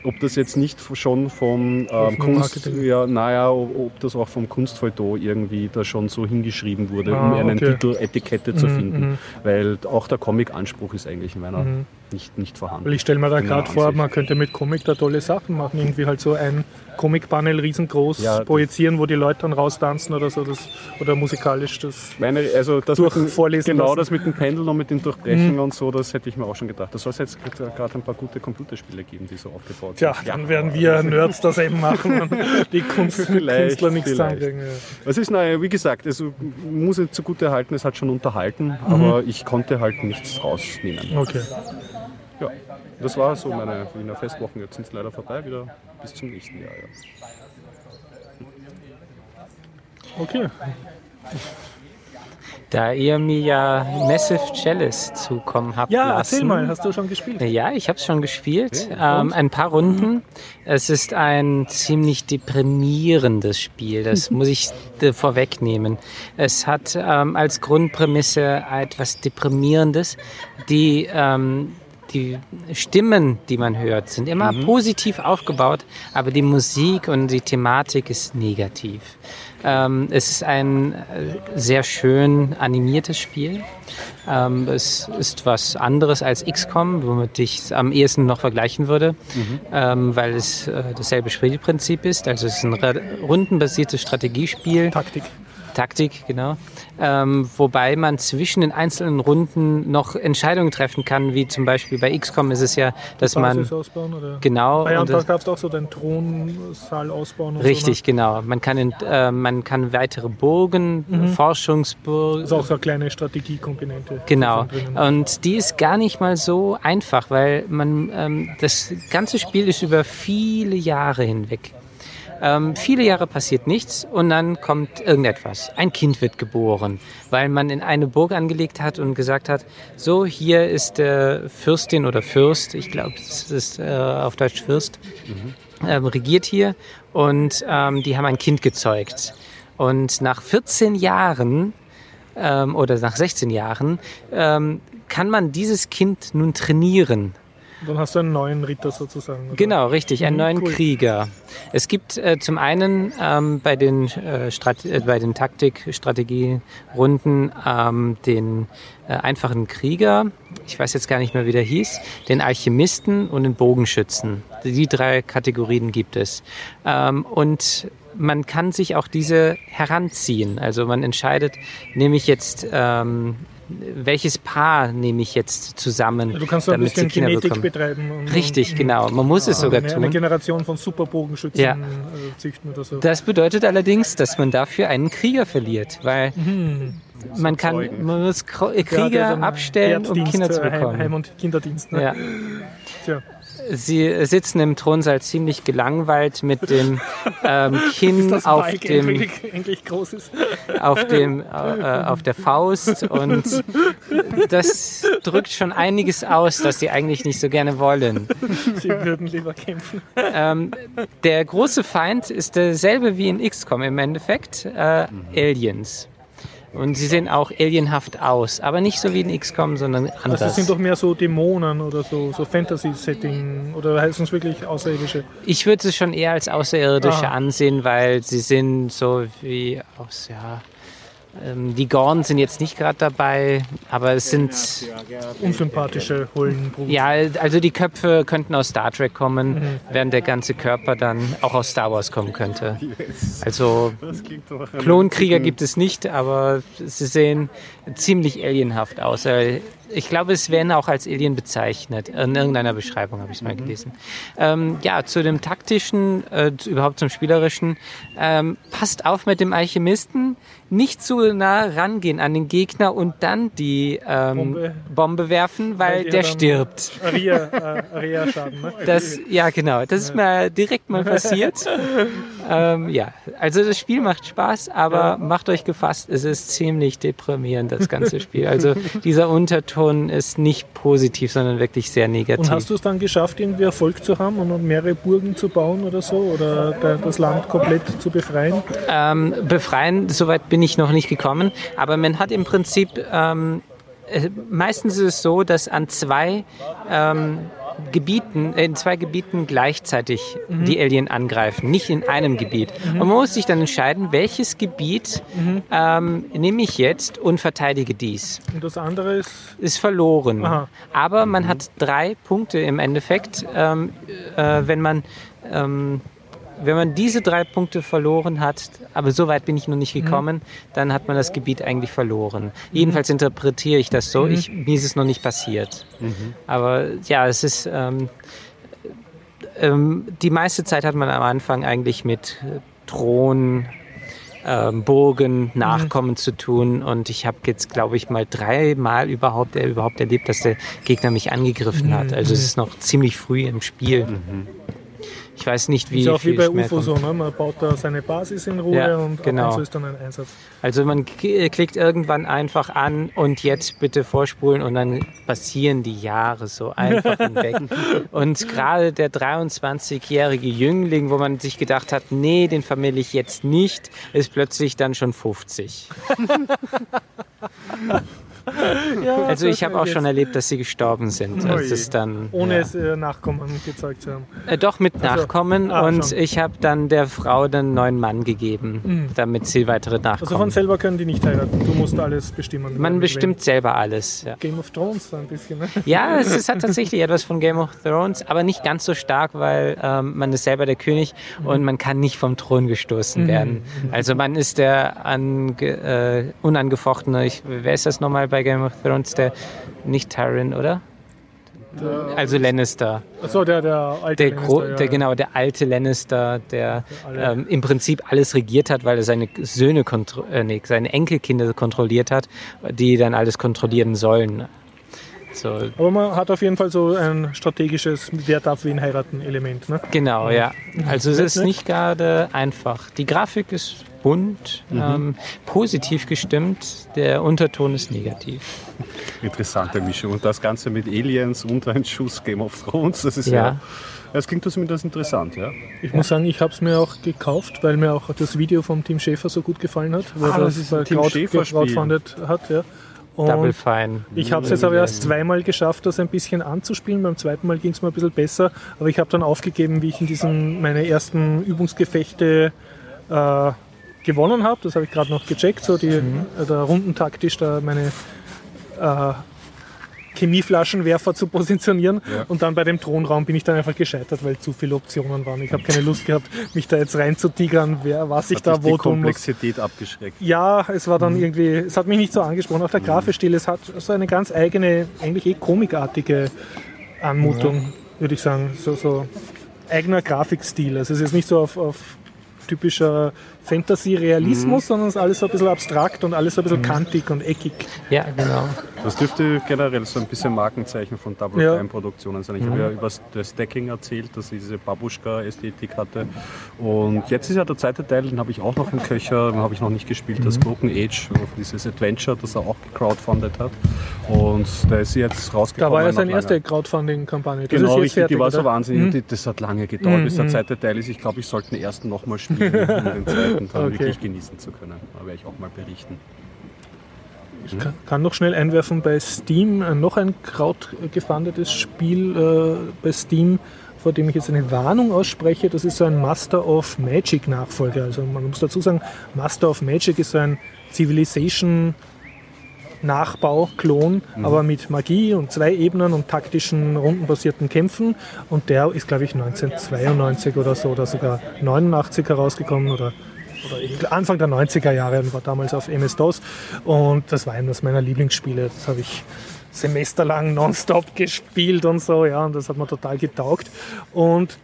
Ob das jetzt nicht schon vom ähm, Kunst, ja, naja, ob das auch vom Kunstfeuilleton irgendwie da schon so hingeschrieben wurde, ah, um einen okay. Titel Etikette zu mm-hmm. finden, weil auch der Comic-Anspruch ist eigentlich in meiner mm-hmm. nicht, nicht vorhanden. Weil ich stelle mir da gerade vor, man könnte mit Comic da tolle Sachen machen, irgendwie halt so ein Comic-Panel riesengroß ja, projizieren, wo die Leute dann raustanzen oder so, das, oder musikalisch das, meine, also das durch dem, vorlesen Genau, lassen. Das mit dem Pendeln und mit dem Durchbrechen mhm. und so, das hätte ich mir auch schon gedacht. Da soll es jetzt gerade ein paar gute Computerspiele geben, die so aufgebaut sind. Tja, ja, dann werden wir Nerds das eben machen und die Kunst, Künstler nichts sagen. Es ist, naja, wie gesagt, also muss ich zugute halten, es hat schon unterhalten, mhm. aber ich konnte halt nichts rausnehmen. Okay. Ja, das war so meine Wiener Festwochen. Jetzt sind es leider vorbei wieder. Bis zum nächsten Jahr. Ja. Okay. Da ihr mir ja Massive Chalice zukommen habt ja, lassen. Ja, erzähl mal, hast du schon gespielt? Ja, ich habe es schon gespielt. Okay, ähm, ein paar Runden. Mhm. Es ist ein ziemlich deprimierendes Spiel, das muss ich äh, vorwegnehmen. Es hat ähm, als Grundprämisse etwas Deprimierendes, die... Ähm, Die Stimmen, die man hört, sind immer mhm. positiv aufgebaut, aber die Musik und die Thematik ist negativ. Ähm, es ist ein sehr schön animiertes Spiel. Ähm, es ist was anderes als X COM, womit ich es am ehesten noch vergleichen würde, mhm. ähm, weil es äh, dasselbe Spielprinzip ist. Also es ist ein rundenbasiertes Strategiespiel. Taktik. Taktik, genau. Ähm, wobei man zwischen den einzelnen Runden noch Entscheidungen treffen kann, wie zum Beispiel bei X COM ist es ja, dass die man... ausbauen, oder? Genau. Bei Antrag darfst du auch so deinen Thronsaal ausbauen. Richtig, so, ne? Genau. Man kann, in, äh, man kann weitere Burgen, mhm. Forschungsburgen... Das ist auch so eine kleine Strategiekomponente. Genau. Und die ist gar nicht mal so einfach, weil man ähm, das ganze Spiel ist über viele Jahre hinweg. Ähm, viele Jahre passiert nichts und dann kommt irgendetwas. Ein Kind wird geboren, weil man in eine Burg angelegt hat und gesagt hat, so, hier ist der Fürstin oder Fürst, ich glaube, das ist äh, auf Deutsch Fürst, mhm. ähm, regiert hier und ähm, die haben ein Kind gezeugt. Und nach vierzehn Jahren ähm, oder nach sechzehn Jahren ähm, kann man dieses Kind nun trainieren. Dann hast du einen neuen Ritter sozusagen. Oder? Genau, richtig, einen mhm, neuen cool. Krieger. Es gibt äh, zum einen ähm, bei den, äh, Strat- äh, bei den Taktik-Strategie-Runden ähm, den äh, einfachen Krieger, ich weiß jetzt gar nicht mehr, wie der hieß, den Alchemisten und den Bogenschützen. Die drei Kategorien gibt es. Ähm, und man kann sich auch diese heranziehen. Also man entscheidet, nehme ich jetzt... Ähm, welches Paar nehme ich jetzt zusammen, ja, du kannst damit ein bisschen die Kinder Genetik bekommen. Betreiben. Und, richtig, und, genau. Man muss ja, es sogar eine, tun. Eine Generation von Superbogenschützen ja. äh, züchten oder so. Das bedeutet allerdings, dass man dafür einen Krieger verliert, weil mhm. man kann man muss Krieger ja, abstellen, um Kinder zu bekommen. Heim, Heim- und Kinderdienst. Ne? Ja. Tja. Sie sitzen im Thronsaal ziemlich gelangweilt mit dem ähm, Kinn auf dem, endlich, endlich groß ist? auf dem äh, auf der Faust und das drückt schon einiges aus, das sie eigentlich nicht so gerne wollen. Sie würden lieber kämpfen. Ähm, der große Feind ist derselbe wie in X COM im Endeffekt, äh, Aliens. Und sie sehen auch alienhaft aus, aber nicht so wie in X COM, sondern anders. Also das sind doch mehr so Dämonen oder so, so Fantasy-Setting oder heißt es wirklich Außerirdische? Ich würde es schon eher als Außerirdische Aha. ansehen, weil sie sind so wie aus, ja... Die Gorn sind jetzt nicht gerade dabei, aber es sind unsympathische Huldenbrut. Ja, also die Köpfe könnten aus Star Trek kommen, mhm. während der ganze Körper dann auch aus Star Wars kommen könnte. Also Klonkrieger gibt es nicht, aber sie sehen ziemlich alienhaft aus. Ich glaube, es werden auch als Alien bezeichnet. In irgendeiner Beschreibung habe ich es mal mhm. gelesen. Ähm, ja, zu dem taktischen, äh, überhaupt zum spielerischen. Ähm, passt auf mit dem Alchemisten. Nicht zu nah rangehen an den Gegner und dann die ähm, Bombe. Bombe werfen, weil, weil der stirbt. Aria-Schaden, ne? Das, ja, genau. Das ist mir direkt mal passiert. ähm, ja, also das Spiel macht Spaß, aber ja. macht euch gefasst. Es ist ziemlich deprimierend, das ganze Spiel. Also dieser Unterton ist nicht positiv, sondern wirklich sehr negativ. Und hast du es dann geschafft, irgendwie Erfolg zu haben und mehrere Burgen zu bauen oder so? Oder das Land komplett zu befreien? Ähm, befreien, soweit bin ich noch nicht gekommen. Aber man hat im Prinzip, ähm, meistens ist es so, dass an zwei ähm, Gebieten, in zwei Gebieten gleichzeitig mhm. die Alien angreifen, nicht in einem Gebiet. Mhm. Und man muss sich dann entscheiden, welches Gebiet mhm. ähm, nehme ich jetzt und verteidige dies. Und das andere ist? Ist verloren. Aha. Aber mhm. man hat drei Punkte im Endeffekt, ähm, äh, wenn man... Ähm, Wenn man diese drei Punkte verloren hat, aber so weit bin ich noch nicht gekommen, mhm. dann hat man das Gebiet eigentlich verloren. Mhm. Jedenfalls interpretiere ich das so. Mhm. Ich, mir ist es noch nicht passiert. Mhm. Aber ja, es ist... Ähm, ähm, die meiste Zeit hat man am Anfang eigentlich mit Thron, ähm, Burgen, Nachkommen mhm. zu tun. Und ich habe jetzt, glaube ich, mal dreimal überhaupt, äh, überhaupt erlebt, dass der Gegner mich angegriffen mhm. hat. Also es ist noch ziemlich früh im Spiel. Mhm. Ich weiß nicht, wie. Ist auch wie bei UFO so, ne? Man baut da seine Basis in Ruhe ja, und, genau. und so ist dann ein Einsatz. Also man k- klickt irgendwann einfach an und jetzt bitte vorspulen und dann passieren die Jahre so einfach hinweg. Und gerade der dreiundzwanzigjährige Jüngling, wo man sich gedacht hat, nee, den vermähle ich jetzt nicht, ist plötzlich dann schon fünfzig. Ja, also ich habe auch jetzt. schon erlebt, dass sie gestorben sind. Also das dann, Ohne ja. es äh, Nachkommen gezeigt zu haben. Äh, doch, mit also, Nachkommen. Ah, und schon. ich habe dann der Frau den neuen Mann gegeben, mhm. damit sie weitere Nachkommen. Also von selber können die nicht heiraten. Du musst alles bestimmen. Man bestimmt selber alles. Ja. Game of Thrones so ein bisschen. Ne? Ja, es, es hat tatsächlich etwas von Game of Thrones, aber nicht ganz so stark, weil ähm, man ist selber der König mhm. und man kann nicht vom Thron gestoßen mhm. werden. Also man ist der ange, äh, unangefochtene, ich, wer ist das nochmal bei Game of Thrones, der nicht Tyrion, oder? Der, also Lannister. Achso, der, der alte der Lannister. Gro- ja, der, ja. Genau, der alte Lannister, der ähm, im Prinzip alles regiert hat, weil er seine Söhne, kontro- äh, nee, seine Enkelkinder kontrolliert hat, die dann alles kontrollieren sollen. So. Aber man hat auf jeden Fall so ein strategisches Wer darf wen heiraten Element. Ne? Genau, ja. Also es ist nicht gerade einfach. Die Grafik ist bunt, mhm. ähm, positiv gestimmt, der Unterton ist negativ. Interessante Mischung. Und das Ganze mit Aliens und ein Schuss Game of Thrones, das ist ja... ja Das klingt zumindest interessant, ja. Ich ja. muss sagen, ich habe es mir auch gekauft, weil mir auch das Video vom Tim Schäfer so gut gefallen hat, weil ah, das, das bei Tim Schäfer crowdfundet hat, ja. Und Double Fine. Ich habe es jetzt aber erst zweimal geschafft, das ein bisschen anzuspielen. Beim zweiten Mal ging es mir ein bisschen besser. Aber ich habe dann aufgegeben, wie ich in diesen meine ersten Übungsgefechte äh, gewonnen habe. Das habe ich gerade noch gecheckt. So die, mhm. äh, der rundentaktisch da meine äh, Chemieflaschenwerfer zu positionieren. Ja. Und dann bei dem Thronraum bin ich dann einfach gescheitert, weil zu viele Optionen waren. Ich habe keine Lust gehabt, mich da jetzt reinzutigern, wer, was ich hat da wo tun muss. Komplexität abgeschreckt. Ja, es war dann mhm. irgendwie, es hat mich nicht so angesprochen. Auch der mhm. Grafistil, es hat so eine ganz eigene, eigentlich eh komikartige Anmutung, mhm. würde ich sagen. So, so eigener Grafikstil. Also es ist nicht so auf, auf typischer Fantasy-Realismus, mhm. sondern es ist alles so ein bisschen abstrakt und alles so ein bisschen mhm. kantig und eckig. Ja, genau. Das dürfte generell so ein bisschen Markenzeichen von Double ja. Fine Produktionen sein. Ich mhm. habe ja über das Stacking erzählt, dass sie diese Babuschka-Ästhetik hatte. Und jetzt ist ja der zweite Teil, den habe ich auch noch im Köcher, den habe ich noch nicht gespielt, mhm. das Broken Age, dieses Adventure, das er auch gecrowdfundet hat. Und da ist sie jetzt rausgekommen. Da war ja seine erste Crowdfunding-Kampagne. Das genau, ist jetzt fertig, die war so wahnsinnig. Mhm. Das hat lange gedauert, mhm. bis der zweite Teil ist. Ich glaube, ich sollte den ersten nochmal spielen, um den zweiten Teil okay. wirklich genießen zu können. Da werde ich auch mal berichten. Ich kann noch schnell einwerfen, bei Steam noch ein crowdgefundetes Spiel äh, bei Steam, vor dem ich jetzt eine Warnung ausspreche. Das ist so ein Master of Magic Nachfolger. Also man muss dazu sagen, Master of Magic ist so ein Civilization Nachbau, Klon, mhm. aber mit Magie und zwei Ebenen und taktischen, rundenbasierten Kämpfen. Und der ist, glaube ich, neunzehnhundertzweiundneunzig oder so oder sogar neunundachtzig herausgekommen oder Oder Anfang der neunziger Jahre und war damals auf M S-DOS und das war eines meiner Lieblingsspiele. Das habe ich semesterlang nonstop gespielt und so, ja, und das hat mir total getaugt. Und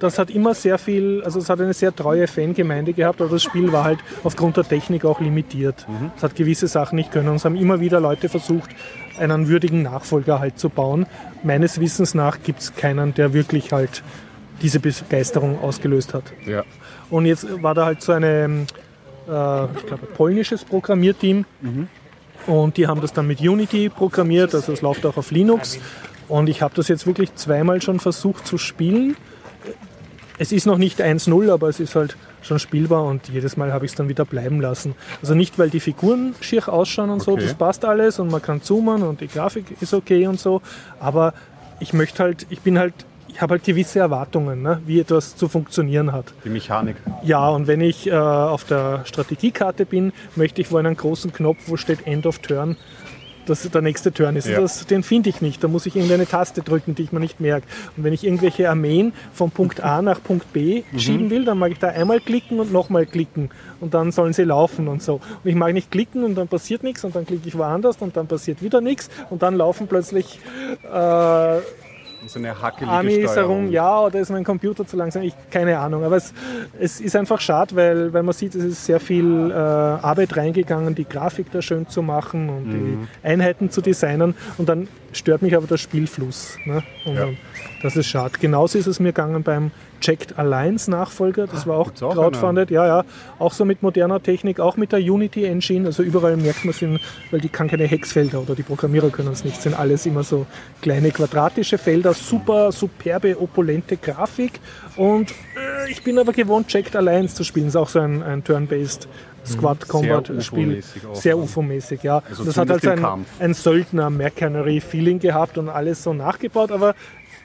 das hat immer sehr viel, also es hat eine sehr treue Fangemeinde gehabt, aber das Spiel war halt aufgrund der Technik auch limitiert. Mhm. Es hat gewisse Sachen nicht können und es haben immer wieder Leute versucht, einen würdigen Nachfolger halt zu bauen. Meines Wissens nach gibt es keinen, der wirklich halt diese Begeisterung ausgelöst hat. Ja. Und jetzt war da halt so eine, äh, ich glaube, ein polnisches Programmierteam. Mhm. Und die haben das dann mit Unity programmiert, also es läuft auch auf Linux. Und ich habe das jetzt wirklich zweimal schon versucht zu spielen. Es ist noch nicht eins null, aber es ist halt schon spielbar und jedes Mal habe ich es dann wieder bleiben lassen. Also nicht, weil die Figuren schier ausschauen und okay. so, das passt alles und man kann zoomen und die Grafik ist okay und so. Aber ich möchte halt, ich bin halt... Ich habe halt gewisse Erwartungen, ne, wie etwas zu funktionieren hat. Die Mechanik. Ja, und wenn ich äh, auf der Strategiekarte bin, möchte ich wo einen großen Knopf, wo steht End of Turn, dass der nächste Turn ist. Ja. Das, den finde ich nicht. Da muss ich irgendeine Taste drücken, die ich mir nicht merke. Und wenn ich irgendwelche Armeen von Punkt A nach Punkt B mhm. schieben will, dann mag ich da einmal klicken und nochmal klicken. Und dann sollen sie laufen und so. Und ich mag nicht klicken und dann passiert nichts und dann klicke ich woanders und dann passiert wieder nichts und dann laufen plötzlich... Äh, So eine hackelige Steuerung. Ja, oder ist mein Computer zu langsam? Ich keine Ahnung. Aber es, es ist einfach schade, weil, weil man sieht, es ist sehr viel äh, Arbeit reingegangen, die Grafik da schön zu machen und mhm. die Einheiten zu designen. Und dann stört mich aber der Spielfluss. Ne? Und ja. Das ist schade. Genauso ist es mir gegangen beim Checked Alliance Nachfolger. Das war auch, auch crowdfunded. Ja, ja. Auch so mit moderner Technik, auch mit der Unity Engine. Also überall merkt man es, weil die kann keine Hexfelder oder die Programmierer können es nicht. Sind alles immer so kleine quadratische Felder. Super, superbe, opulente Grafik und äh, Ich bin aber gewohnt, Checked Alliance zu spielen. Das ist auch so ein, ein Turn-Based Squad-Combat-Spiel. Sehr U F O-mäßig, ja. Also das hat halt ein, ein Söldner-Mercenary-Feeling gehabt und alles so nachgebaut, aber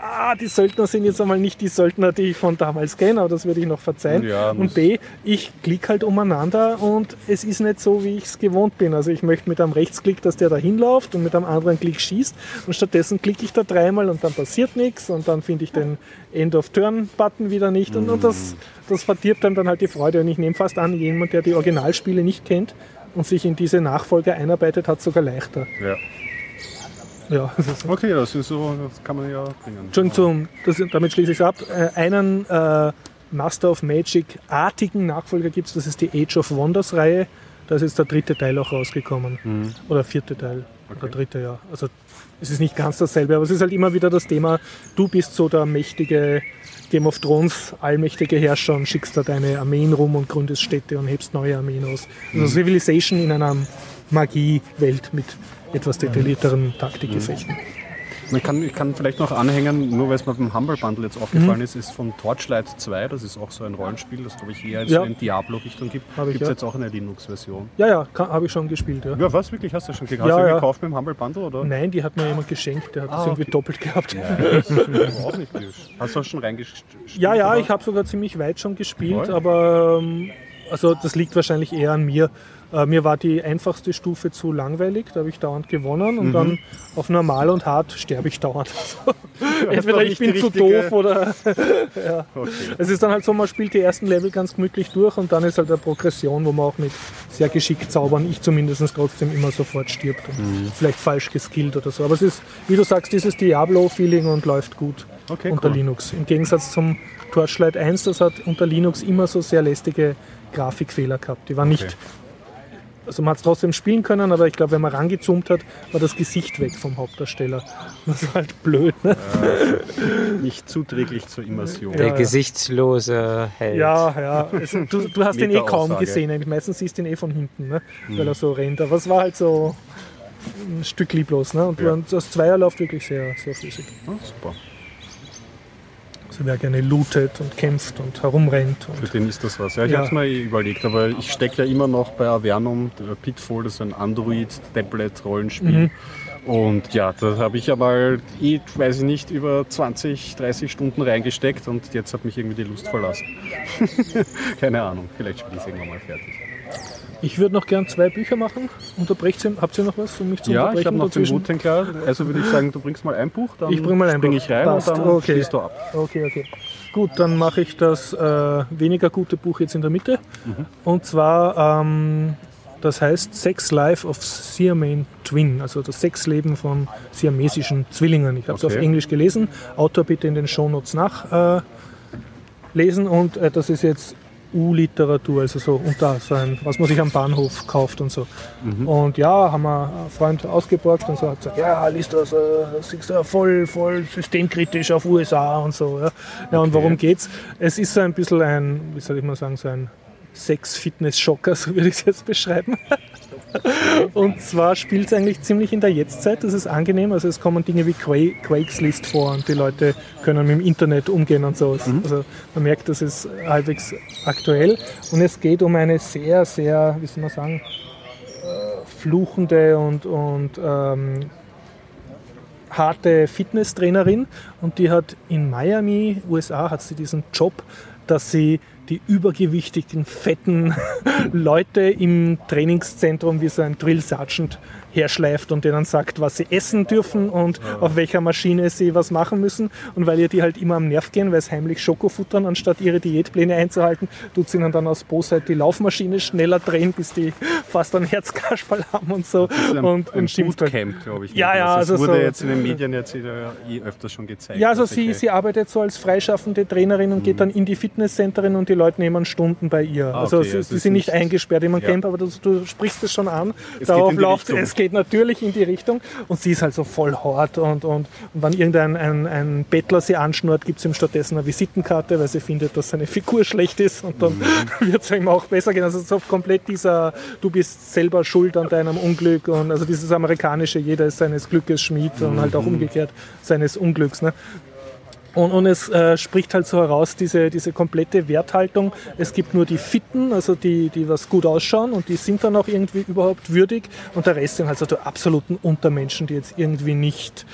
ah, die Söldner sind jetzt einmal nicht die Söldner, die ich von damals kenne, aber das würde ich noch verzeihen. Ja, und B, ich klicke halt umeinander und es ist nicht so, wie ich es gewohnt bin. Also ich möchte mit einem Rechtsklick, dass der da hinläuft und mit einem anderen Klick schießt und stattdessen klicke ich da dreimal und dann passiert nichts und dann finde ich den End-of-Turn-Button wieder nicht und, und das, das verdirbt einem dann halt die Freude. Und ich nehme fast an, jemand, der die Originalspiele nicht kennt und sich in diese Nachfolger einarbeitet, hat es sogar leichter. Ja. Ja, das ist so. Okay, das ist so, das kann man ja bringen. Schon zum, das, damit schließe ich es ab. Äh, einen äh, Master of Magic-artigen Nachfolger gibt es, das ist die Age of Wonders-Reihe. Da ist jetzt der dritte Teil auch rausgekommen. Mhm. Oder vierte Teil. Okay. Oder dritte, ja. Also es ist nicht ganz dasselbe, aber es ist halt immer wieder das Thema, du bist so der mächtige Game of Thrones, allmächtige Herrscher und schickst da deine Armeen rum und gründest Städte und hebst neue Armeen aus. Also mhm. Civilization in einer Magie-Welt mit etwas detaillierteren Taktikgefechten. Ich kann, ich kann vielleicht noch anhängen, nur weil es mir beim Humble Bundle jetzt aufgefallen mhm. ist, ist von Torchlight zwei, das ist auch so ein Rollenspiel, das glaube ich eher ja. so in Diablo-Richtung gibt, gibt es ja. jetzt auch eine Linux-Version. Ja, ja, habe ich schon gespielt. Ja, ja was, wirklich? Hast du schon gekauft? Ja, hast du ja. gekauft mit dem Humble Bundle? Oder? Nein, die hat mir jemand geschenkt, der hat ah, das irgendwie okay. doppelt gehabt. Ja, das ist auch nicht blöd. Hast du auch schon reingespielt? Ja, ja, oder? Ich habe sogar ziemlich weit schon gespielt, Woll. aber also das liegt wahrscheinlich eher an mir. Äh, mir war die einfachste Stufe zu langweilig, da habe ich dauernd gewonnen und mhm. dann auf normal und hart sterbe ich dauernd. Entweder ich bin zu doof oder... ja. Okay. Es ist dann halt so, man spielt die ersten Level ganz gemütlich durch und dann ist halt eine Progression, wo man auch mit sehr geschickt zaubern, ich zumindest trotzdem immer sofort stirbt und mhm. vielleicht falsch geskillt oder so. Aber es ist, wie du sagst, dieses Diablo-Feeling und läuft gut okay, unter cool. Linux. Im Gegensatz zum Torchlight eins, das hat unter Linux immer so sehr lästige Grafikfehler gehabt. Die waren okay. nicht... Also man hat es trotzdem spielen können, aber ich glaube, wenn man rangezoomt hat, war das Gesicht weg vom Hauptdarsteller. Das ist halt blöd. Ne? Äh, nicht zuträglich zur Immersion. Der ja, gesichtslose Held. Ja, ja. Also, du, du hast den eh kaum gesehen. Meistens siehst du ihn eh von hinten, ne? Weil hm. er so rennt. Aber es war halt so ein Stück lieblos. Ne? Und ja. das Zweier läuft wirklich sehr, sehr flüssig. Oh, super. Also wer gerne lootet und kämpft und herumrennt. Und für den ist das was. Ja, ich ja. habe es mir überlegt, aber ich stecke ja immer noch bei Avernum, Pitfall, das ist ein Android-Tablet-Rollenspiel. Mhm. Und ja, da habe ich aber, ich weiß nicht, über zwanzig, dreißig Stunden reingesteckt und jetzt hat mich irgendwie die Lust verlassen. Keine Ahnung, vielleicht spiele ich es irgendwann mal fertig. Ich würde noch gern zwei Bücher machen. Unterbrecht Sie, habt ihr noch was, um mich zu ja, unterbrechen? Ja, ich habe noch den Wu-Tang Clan. Also würde ich sagen, du bringst mal ein Buch, dann ich bring mal ein springe Buch. ich rein Passt. und dann okay. schließt du ab. Okay, okay. Gut, dann mache ich das äh, weniger gute Buch jetzt in der Mitte. Mhm. Und zwar, ähm, das heißt Sex Life of Siamese Twin, also das Sexleben von siamesischen Zwillingen. Ich habe es okay. auf Englisch gelesen. Autor bitte in den Shownotes nachlesen. Äh, und äh, das ist jetzt U-Literatur, also so unter so ein, was man sich am Bahnhof kauft und so. Mhm. Und ja, haben wir einen Freund ausgeborgt und so hat gesagt, ja, liest das, das ist voll, voll systemkritisch auf U S A und so. Ja, ja okay. Und worum geht's? Es ist so ein bisschen ein, wie soll ich mal sagen, so ein Sex-Fitness-Schocker, so würde ich es jetzt beschreiben. Und zwar spielt es eigentlich ziemlich in der Jetztzeit, das ist angenehm, also es kommen Dinge wie Quake, Quakeslist vor und die Leute können mit dem Internet umgehen und so. Mhm. Also man merkt, das ist halbwegs aktuell und es geht um eine sehr, sehr, wie soll man sagen, fluchende und, und ähm, harte Fitnesstrainerin und die hat in Miami, U S A, hat sie diesen Job, dass sie die übergewichtigen, fetten Leute im Trainingszentrum wie so ein Drill Sergeant herschleift und denen sagt, was sie essen dürfen und ja. auf welcher Maschine sie was machen müssen. Und weil ihr die halt immer am Nerv gehen, weil sie heimlich Schoko futtern, anstatt ihre Diätpläne einzuhalten, tut sie ihnen dann aus Bosheit die Laufmaschine schneller drehen, bis die fast einen Herzkasperl haben und so. Das ist ein, und, ein und Bootcamp, glaube ich. Ja, ja, also das wurde so jetzt in den Medien jetzt eh öfter schon gezeigt. Ja, also sie, sie arbeitet so als freischaffende Trainerin und mhm. geht dann in die Fitnesscentrin und die Leute nehmen Stunden bei ihr. Ah, okay, also sie, also sie sind nicht eingesperrt in einem ja. Camp, aber du, du sprichst es schon an. Es Darauf läuft es geht natürlich in die Richtung und sie ist halt so voll hart und, und, und wenn irgendein ein, ein Bettler sie anschnurrt, gibt es ihm stattdessen eine Visitenkarte, weil sie findet, dass seine Figur schlecht ist und dann mhm. wird es ihm auch besser gehen. Also so komplett dieser, du bist selber schuld an deinem Unglück und also dieses amerikanische, jeder ist seines Glückes Schmied mhm. und halt auch umgekehrt seines Unglücks. Ne? Und, und es äh, spricht halt so heraus, diese, diese komplette Werthaltung. Es gibt nur die Fitten, also die, die was gut ausschauen und die sind dann auch irgendwie überhaupt würdig. Und der Rest sind halt so die absoluten Untermenschen, die jetzt irgendwie nicht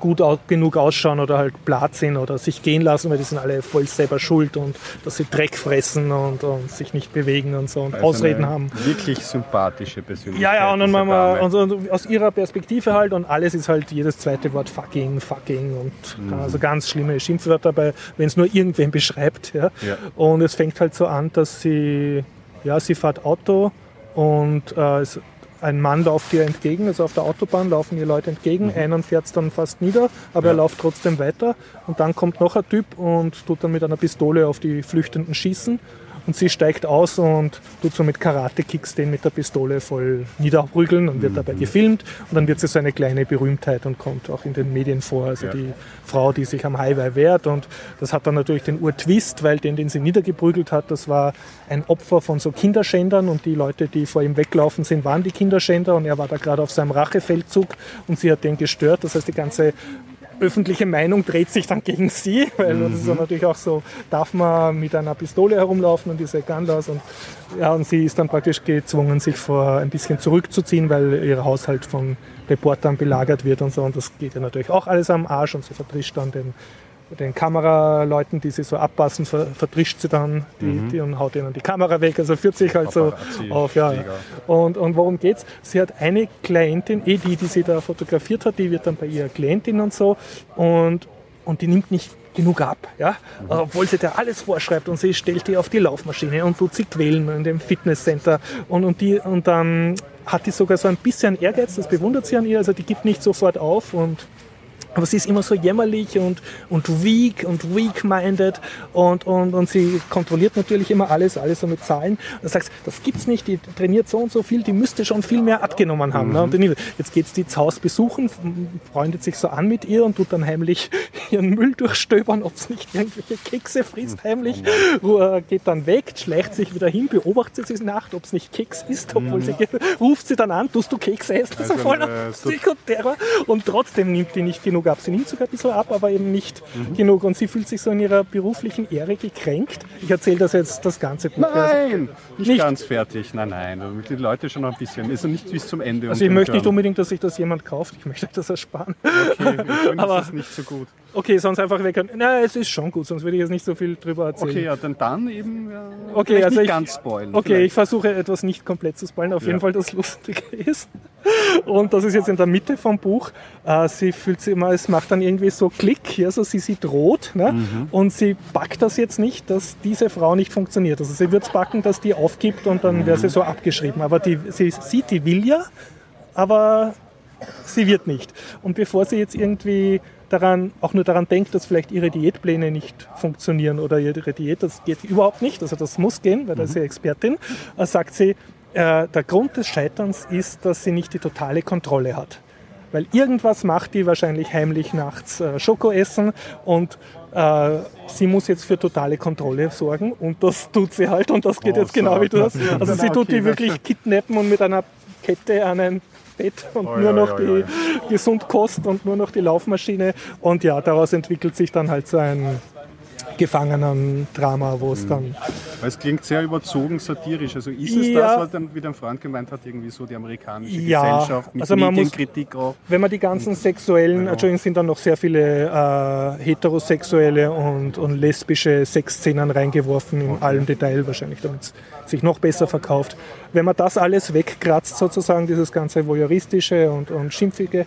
gut genug ausschauen oder halt platt sind oder sich gehen lassen, weil die sind alle voll selber schuld und dass sie Dreck fressen und, und sich nicht bewegen und so und also Ausreden haben. Wirklich sympathische Persönlichkeit. Ja, ja, und dann machen wir und, und aus ihrer Perspektive halt und alles ist halt jedes zweite Wort fucking, fucking und mhm. also ganz schlimme Schimpfwörter dabei, wenn es nur irgendwen beschreibt. Ja? Ja. Und es fängt halt so an, dass sie, ja, sie fährt Auto und äh, es ein Mann läuft ihr entgegen, also auf der Autobahn laufen ihr Leute entgegen, mhm. einen fährt es dann fast nieder, aber ja. er läuft trotzdem weiter und dann kommt noch ein Typ und tut dann mit einer Pistole auf die Flüchtenden schießen und sie steigt aus und tut so mit Karate-Kicks den mit der Pistole voll niederprügeln und wird mhm. dabei gefilmt und dann wird sie so eine kleine Berühmtheit und kommt auch in den Medien vor, also ja. die Frau, die sich am Highway wehrt und das hat dann natürlich den Ur-Twist, weil den, den sie niedergeprügelt hat, das war ein Opfer von so Kinderschändern und die Leute, die vor ihm weglaufen sind, waren die Kinderschänder und er war da gerade auf seinem Rachefeldzug und sie hat den gestört, das heißt die ganze öffentliche Meinung dreht sich dann gegen sie, weil mhm. das ist ja natürlich auch so, darf man mit einer Pistole herumlaufen und diese Gandas und ja, und sie ist dann praktisch gezwungen, sich vor ein bisschen zurückzuziehen, weil ihr Haushalt von Reportern belagert wird und so und das geht ja natürlich auch alles am Arsch und sie vertrischt dann den, den Kameraleuten, die sie so abpassen, ver, vertrischt sie dann die, mhm. die und haut ihnen die Kamera weg, also führt sich halt so auf. Ja. Und, und worum geht's? Sie hat eine Klientin, eh die, die sie da fotografiert hat, die wird dann bei ihrer Klientin und so und, und die nimmt nicht genug ab, ja? Mhm. Obwohl sie da alles vorschreibt und sie stellt die auf die Laufmaschine und tut sie quälen in dem Fitnesscenter und, und, die, und dann hat die sogar so ein bisschen Ehrgeiz, das bewundert sie an ihr, also die gibt nicht sofort auf und aber sie ist immer so jämmerlich und, und weak und weak-minded und, und, und sie kontrolliert natürlich immer alles, alles so mit Zahlen. Und du sagst, das gibt's nicht, die trainiert so und so viel, die müsste schon viel mehr abgenommen haben. Mhm. Ne? Und jetzt geht's die zu Haus besuchen, freundet sich so an mit ihr und tut dann heimlich ihren Müll durchstöbern, ob es nicht irgendwelche Kekse frisst, heimlich. Mhm. Geht dann weg, schleicht sich wieder hin, beobachtet sie Nacht, ob es nicht Keks ist, obwohl mhm. sie geht, ruft sie dann an, tust du Kekse essen, also, so voll äh, Psychoterror und trotzdem nimmt die nicht genug ab. Sie nimmt sogar ein bisschen ab, aber eben nicht mhm. genug. Und sie fühlt sich so in ihrer beruflichen Ehre gekränkt. Ich erzähle das jetzt das ganze Buch. Nein, nicht, nicht ganz fertig. Nein, nein, damit die Leute schon ein bisschen. Ist also nicht bis zum Ende. Also ich möchte nicht unbedingt, dass sich das jemand kauft. Ich möchte das ersparen. Okay, aber ist es nicht so gut. Okay, sonst einfach weg. Na, es ist schon gut, sonst würde ich jetzt nicht so viel drüber erzählen. Okay, ja, dann, dann eben ja, okay, also nicht ich, ganz spoilen. Okay, vielleicht. Ich versuche etwas nicht komplett zu spoilen. Auf ja. jeden Fall das Lustige ist. Und das ist jetzt in der Mitte vom Buch. Sie fühlt sich immer, es macht dann irgendwie so Klick, also sie sieht rot, ne? mhm. und sie packt das jetzt nicht, dass diese Frau nicht funktioniert. Also sie wird es packen, dass die aufgibt und dann mhm. wäre sie so abgeschrieben. Aber die, sie sieht, die will ja, aber sie wird nicht. Und bevor sie jetzt irgendwie daran, auch nur daran denkt, dass vielleicht ihre Diätpläne nicht funktionieren oder ihre Diät, das geht überhaupt nicht, also das muss gehen, weil da ist sie Expertin, sagt sie, äh, der Grund des Scheiterns ist, dass sie nicht die totale Kontrolle hat. Weil irgendwas macht die wahrscheinlich heimlich nachts äh, Schoko essen und äh, sie muss jetzt für totale Kontrolle sorgen und das tut sie halt und das geht oh, jetzt so genau wie du das. Also sie tut die wirklich kidnappen und mit einer Kette an ein Bett und oh, nur ja, noch ja, die ja, ja. Gesundkost und nur noch die Laufmaschine und ja, daraus entwickelt sich dann halt so ein Gefangenen-Drama, wo es mhm. dann... Es klingt sehr überzogen satirisch, also ist es ja. das, was dann, wie der Freund gemeint hat, irgendwie so die amerikanische ja. Gesellschaft mit also Medienkritik auch? Wenn man die ganzen sexuellen, genau. Entschuldigung, sind dann noch sehr viele äh, heterosexuelle und, und lesbische Sexszenen reingeworfen, in okay. allem Detail wahrscheinlich, damit es sich noch besser verkauft. Wenn man das alles wegkratzt sozusagen, dieses ganze Voyeuristische und, und Schimpfige,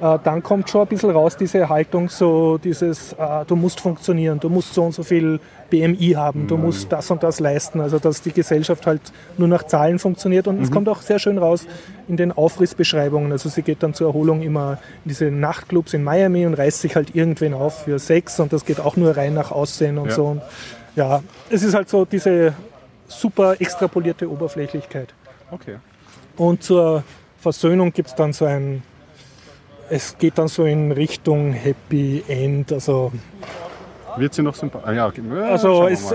äh, dann kommt schon ein bisschen raus diese Haltung, so dieses, äh, du musst funktionieren, du musst so und so viel B M I haben, du musst das und das leisten, also dass die Gesellschaft halt nur nach Zahlen funktioniert und es mhm. kommt auch sehr schön raus in den Aufrissbeschreibungen, also sie geht dann zur Erholung immer in diese Nachtclubs in Miami und reißt sich halt irgendwen auf für Sex und das geht auch nur rein nach Aussehen und ja. so und ja, es ist halt so diese super extrapolierte Oberflächlichkeit. Okay. Und zur Versöhnung gibt es dann so ein, es geht dann so in Richtung Happy End, also wird sie noch sympathisch? Ja, okay. ja, also es,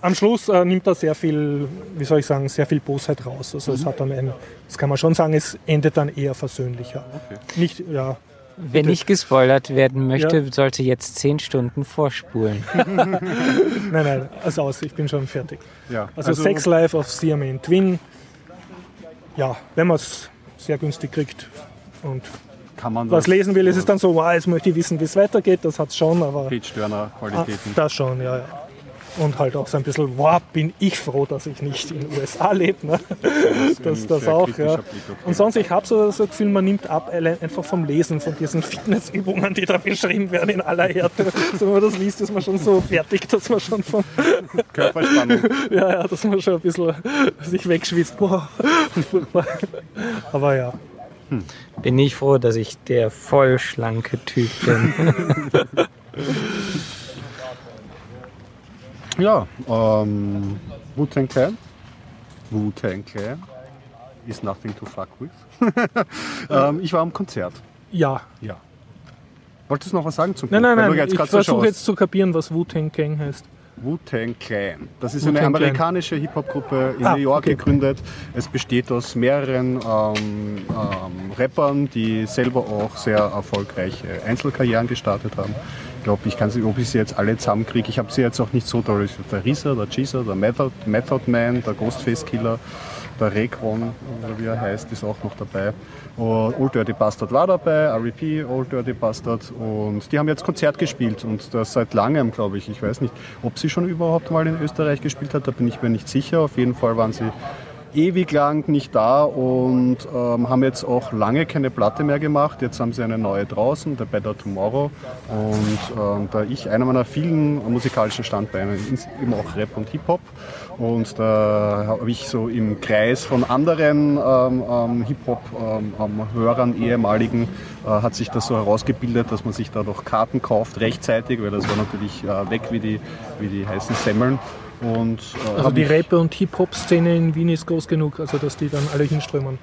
am Schluss äh, nimmt da sehr viel, wie soll ich sagen, sehr viel Bosheit raus. Also mhm. es hat dann ein, das kann man schon sagen, es endet dann eher versöhnlicher. Okay. Nicht, ja. Wer nicht gespoilert werden möchte, ja. sollte jetzt zehn Stunden vorspulen. nein, nein, also aus, ich bin schon fertig. Ja. Also, also Sex Life auf C M N Twin, ja, wenn man es sehr günstig kriegt und kann man was lesen will, ist es dann so, wow, jetzt möchte ich wissen, wie es weitergeht, das hat es schon, aber... Page-Turner-Qualitäten. Ah, das schon, ja, ja. Und halt auch so ein bisschen, wow, bin ich froh, dass ich nicht in den U S A lebe. Ne? Das, das, das auch, ja. Okay. Und sonst, ich habe so das Gefühl, man nimmt ab, einfach vom Lesen, von diesen Fitnessübungen, die da beschrieben werden in aller Härte. Also wenn man das liest, ist man schon so fertig, dass man schon von... Körperspannung. ja, ja, dass man schon ein bisschen sich wegschwitzt. Boah. Aber ja. Hm. Bin ich froh, dass ich der vollschlanke Typ bin. ja, ähm, Wu-Tang Clan. Wu-Tang Clan is nothing to fuck with. ähm, ich war am Konzert. Ja. ja. Wolltest du noch was sagen zum Nein, Buch? nein, nein, ich versuche jetzt zu kapieren, was Wu-Tang Clan heißt. Wu-Tang Clan. Das ist eine amerikanische Hip-Hop-Gruppe in ah, New York okay. gegründet. Es besteht aus mehreren ähm, ähm, Rappern, die selber auch sehr erfolgreiche Einzelkarrieren gestartet haben. Ich glaube, ich kann sie, ob ich sie jetzt alle zusammenkriege. Ich habe sie jetzt auch nicht so doll. Der Risa, der Cheezer, der Method, Method Man, der Ghostface Killer, der Rayquan, oder wie er heißt, ist auch noch dabei. Und Old Dirty Bastard war dabei, R E P, Old Dirty Bastard. Und die haben jetzt Konzert gespielt und das seit langem, glaube ich. Ich weiß nicht, ob sie schon überhaupt mal in Österreich gespielt hat, da bin ich mir nicht sicher. Auf jeden Fall waren sie ewig lang nicht da und ähm, haben jetzt auch lange keine Platte mehr gemacht. Jetzt haben sie eine neue draußen, The Better Tomorrow. Und ähm, da ich einer meiner vielen musikalischen Standbeine, eben auch Rap und Hip-Hop. Und da habe ich so im Kreis von anderen ähm, ähm, Hip-Hop-Hörern, ähm, ehemaligen, äh, hat sich das so herausgebildet, dass man sich da doch Karten kauft, rechtzeitig, weil das war natürlich äh, weg wie die, wie die heißen Semmeln. Und, äh, also die Rap- und Hip-Hop-Szene in Wien ist groß genug, also dass die dann alle hinströmen.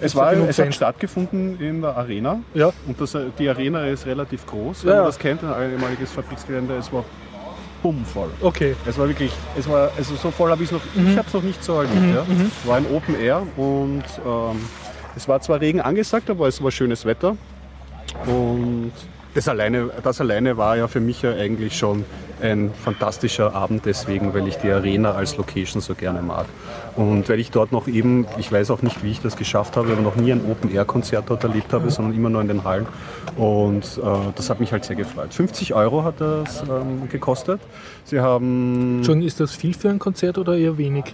Es, war, es hat stattgefunden in der Arena ja. und das, die Arena ist relativ groß, wenn ja. man das kennt, ein ehemaliges Fabriksgelände, es war bummvoll. Okay. Es war wirklich, es war, also so voll habe ich es noch, mhm. ich habe es noch nicht so erlebt. Mhm. Ja. Mhm. Es war ein Open Air und ähm, es war zwar Regen angesagt, aber es war schönes Wetter und das alleine, das alleine war ja für mich ja eigentlich schon ein fantastischer Abend deswegen, weil ich die Arena als Location so gerne mag. Und weil ich dort noch eben, ich weiß auch nicht, wie ich das geschafft habe, aber noch nie ein Open-Air-Konzert dort erlebt habe, mhm. sondern immer nur in den Hallen. Und äh, das hat mich halt sehr gefreut. fünfzig Euro hat das ähm, gekostet. Sie haben... Schon, ist das viel für ein Konzert oder eher wenig?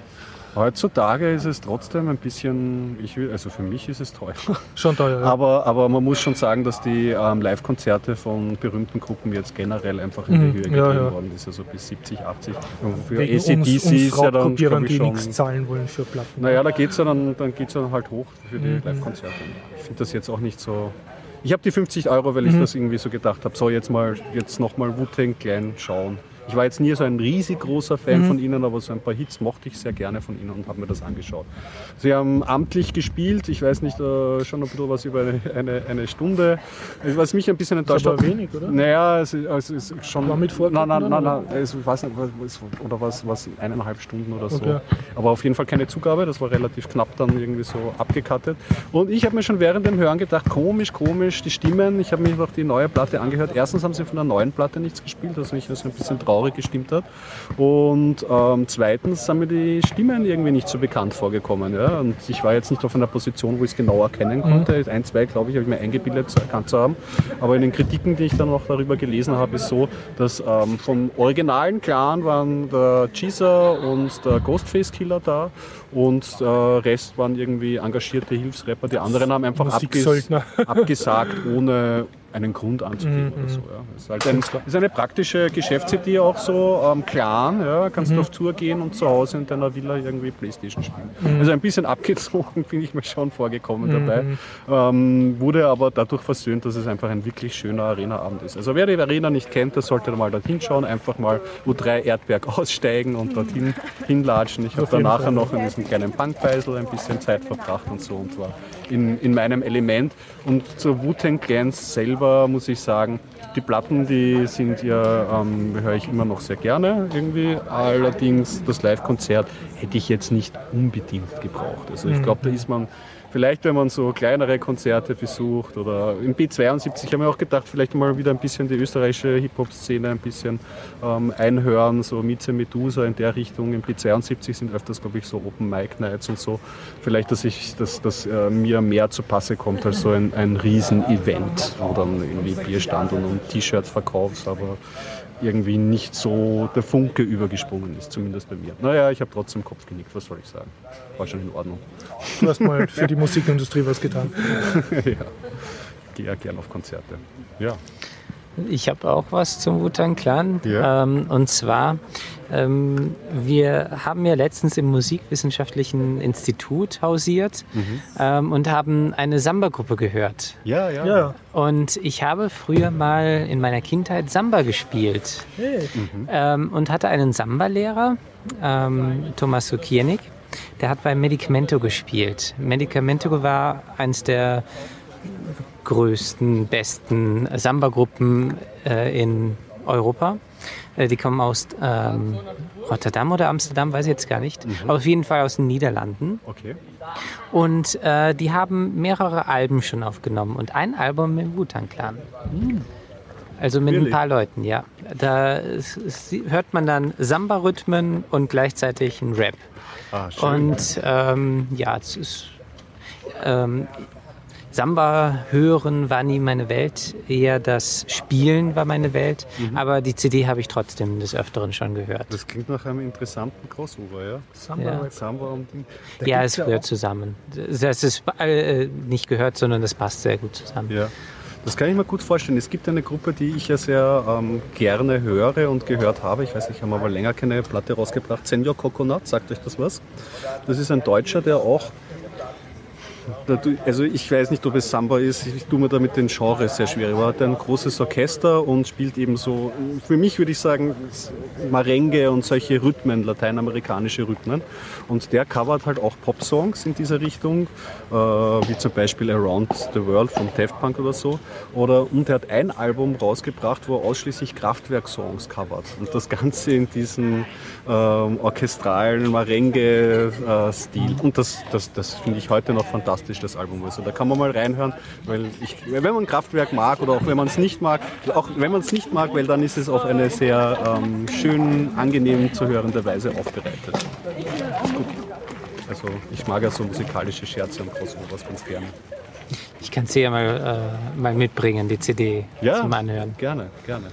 Heutzutage ist es trotzdem ein bisschen, ich will, also für mich ist es teuer. Schon teuer, ja. aber, aber man muss schon sagen, dass die ähm, Live-Konzerte von berühmten Gruppen jetzt generell einfach in die Höhe getrieben ja, ja. worden ist, also bis siebzig, achtzig. Für A C D C ist ja dann, glaube ich, die schon, nichts zahlen wollen für Platten. Naja, da geht es ja dann, dann, geht's ja dann halt hoch für die mhm. Live-Konzerte. Ich finde das jetzt auch nicht so... Ich habe die fünfzig Euro, weil ich mhm. das irgendwie so gedacht habe, so jetzt mal, jetzt nochmal Wu-Tang Clan schauen. Ich war jetzt nie so ein riesig großer Fan mhm. von ihnen, aber so ein paar Hits mochte ich sehr gerne von ihnen und habe mir das angeschaut. Sie haben amtlich gespielt, ich weiß nicht, äh, schon ein bisschen was über eine, eine, eine Stunde. Was mich ein bisschen enttäuscht hat. Das war wenig, oder? Naja, es, es ist schon... War mit Vorgruppen? Nein, nein, nein, nein, ich weiß nicht, was, oder was, was eineinhalb Stunden oder so. Okay. Aber auf jeden Fall keine Zugabe, das war relativ knapp dann irgendwie so abgekattet. Und ich habe mir schon während dem Hören gedacht, komisch, komisch, die Stimmen. Ich habe mir noch die neue Platte angehört. Erstens haben sie von der neuen Platte nichts gespielt, was mich das ein bisschen traurig gestimmt hat. Und ähm, zweitens sind mir die Stimmen irgendwie nicht so bekannt vorgekommen. Ja? Und ich war jetzt nicht auf einer Position, wo ich es genau erkennen konnte. Mhm. Ein, zwei, glaube ich, habe ich mir eingebildet, zu erkannt zu haben. Aber in den Kritiken, die ich dann auch darüber gelesen habe, ist so, dass ähm, vom originalen Clan waren der Cheezer und der Ghostface Killer da und der äh, Rest waren irgendwie engagierte Hilfsrapper. Die anderen haben einfach abges- abgesagt, ohne einen Grund anzugeben mm-hmm. oder so. Ja. Ist halt ein, ist eine praktische Geschäftsidee auch so, ähm, Clan, ja, kannst mm-hmm. du auf Tour gehen und zu Hause in deiner Villa irgendwie Playstation spielen. Mm-hmm. Also ein bisschen abgezogen bin ich mir schon vorgekommen mm-hmm. dabei, ähm, wurde aber dadurch versöhnt, dass es einfach ein wirklich schöner Arena-Abend ist. Also wer die Arena nicht kennt, der sollte mal dorthin schauen, einfach mal U drei Erdberg aussteigen und dorthin hinlatschen. Ich habe dann nachher noch in diesem kleinen Punkbeisel ein bisschen Zeit verbracht und so und war in, in meinem Element. Und zur Wu-Tang Clan selber muss ich sagen, die Platten, die sind ja, ähm, höre ich immer noch sehr gerne irgendwie. Allerdings das Live-Konzert hätte ich jetzt nicht unbedingt gebraucht. Also ich glaube, da ist man Vielleicht, wenn man so kleinere Konzerte besucht oder im B zweiundsiebzig haben wir auch gedacht, vielleicht mal wieder ein bisschen die österreichische Hip-Hop-Szene ein bisschen ähm, einhören, so Mieze Medusa in der Richtung. Im B zweiundsiebzig sind öfters, glaube ich, so Open-Mic-Nights und so. Vielleicht, dass ich, dass, dass äh, mir mehr zu Passe kommt als so ein, ein Riesen-Event, wo dann irgendwie Bierstanden und T-Shirts verkaufst, aber irgendwie nicht so der Funke übergesprungen ist, zumindest bei mir. Naja, ich habe trotzdem Kopf genickt, was soll ich sagen? War schon in Ordnung. Du hast mal für die Musikindustrie was getan. Ja, ich gehe ja gern auf Konzerte. Ja. Ich habe auch was zum Wu-Tang Clan. Yeah. Ähm, und zwar, ähm, wir haben ja letztens im Musikwissenschaftlichen Institut hausiert mhm. ähm, und haben eine Samba-Gruppe gehört. Ja, ja, ja. Und ich habe früher mal in meiner Kindheit Samba gespielt. Hey. Mhm. Ähm, und hatte einen Samba-Lehrer, ähm, Thomas Sukienik, der hat bei Medicamento gespielt. Medicamento war eins der größten, besten Samba-Gruppen äh, in Europa. Äh, die kommen aus ähm, Rotterdam oder Amsterdam, weiß ich jetzt gar nicht. Mhm. Aber auf jeden Fall aus den Niederlanden. Okay. Und äh, die haben mehrere Alben schon aufgenommen und ein Album mit dem Wu-Tang Clan. Mhm. Also mit Really? Ein paar Leuten, ja. Da es, es, hört man dann Samba-Rhythmen und gleichzeitig einen Rap. Ah, schön. Und ähm, ja, es ist... Ähm, Samba hören war nie meine Welt, eher das Spielen war meine Welt, mhm. aber die C D habe ich trotzdem des Öfteren schon gehört. Das klingt nach einem interessanten Crossover, ja? Samba, ja. Samba und Ding. Da ja, es gehört auch zusammen. Das ist äh, nicht gehört, sondern das passt sehr gut zusammen. Ja. Das kann ich mir gut vorstellen. Es gibt eine Gruppe, die ich ja sehr ähm, gerne höre und gehört habe. Ich weiß nicht, haben aber länger keine Platte rausgebracht. Senior Coconut, sagt euch das was? Das ist ein Deutscher, der auch... Also ich weiß nicht, ob es Samba ist, ich tue mir da mit den Genres sehr schwierig. Er hat ein großes Orchester und spielt eben so, für mich würde ich sagen, Merengue und solche Rhythmen, lateinamerikanische Rhythmen. Und der covert halt auch Pop-Songs in dieser Richtung, äh, wie zum Beispiel Around the World von Daft Punk oder so. Oder, und er hat ein Album rausgebracht, wo er ausschließlich Kraftwerk-Songs covert. Und das Ganze in diesem äh, orchestralen Merengue-Stil. Und das, das, das finde ich heute noch fantastisch. Das Album ist. Und da kann man mal reinhören, weil ich, wenn man Kraftwerk mag oder auch wenn man es nicht mag, auch wenn man es nicht mag, weil dann ist es auf eine sehr ähm, schön, angenehm zu hörende Weise aufbereitet. Gut. Also ich mag ja so musikalische Scherze und Crossovers ganz gerne. Ich kann es dir ja mal, äh, mal mitbringen, die C D ja, zum Anhören. Gerne, gerne.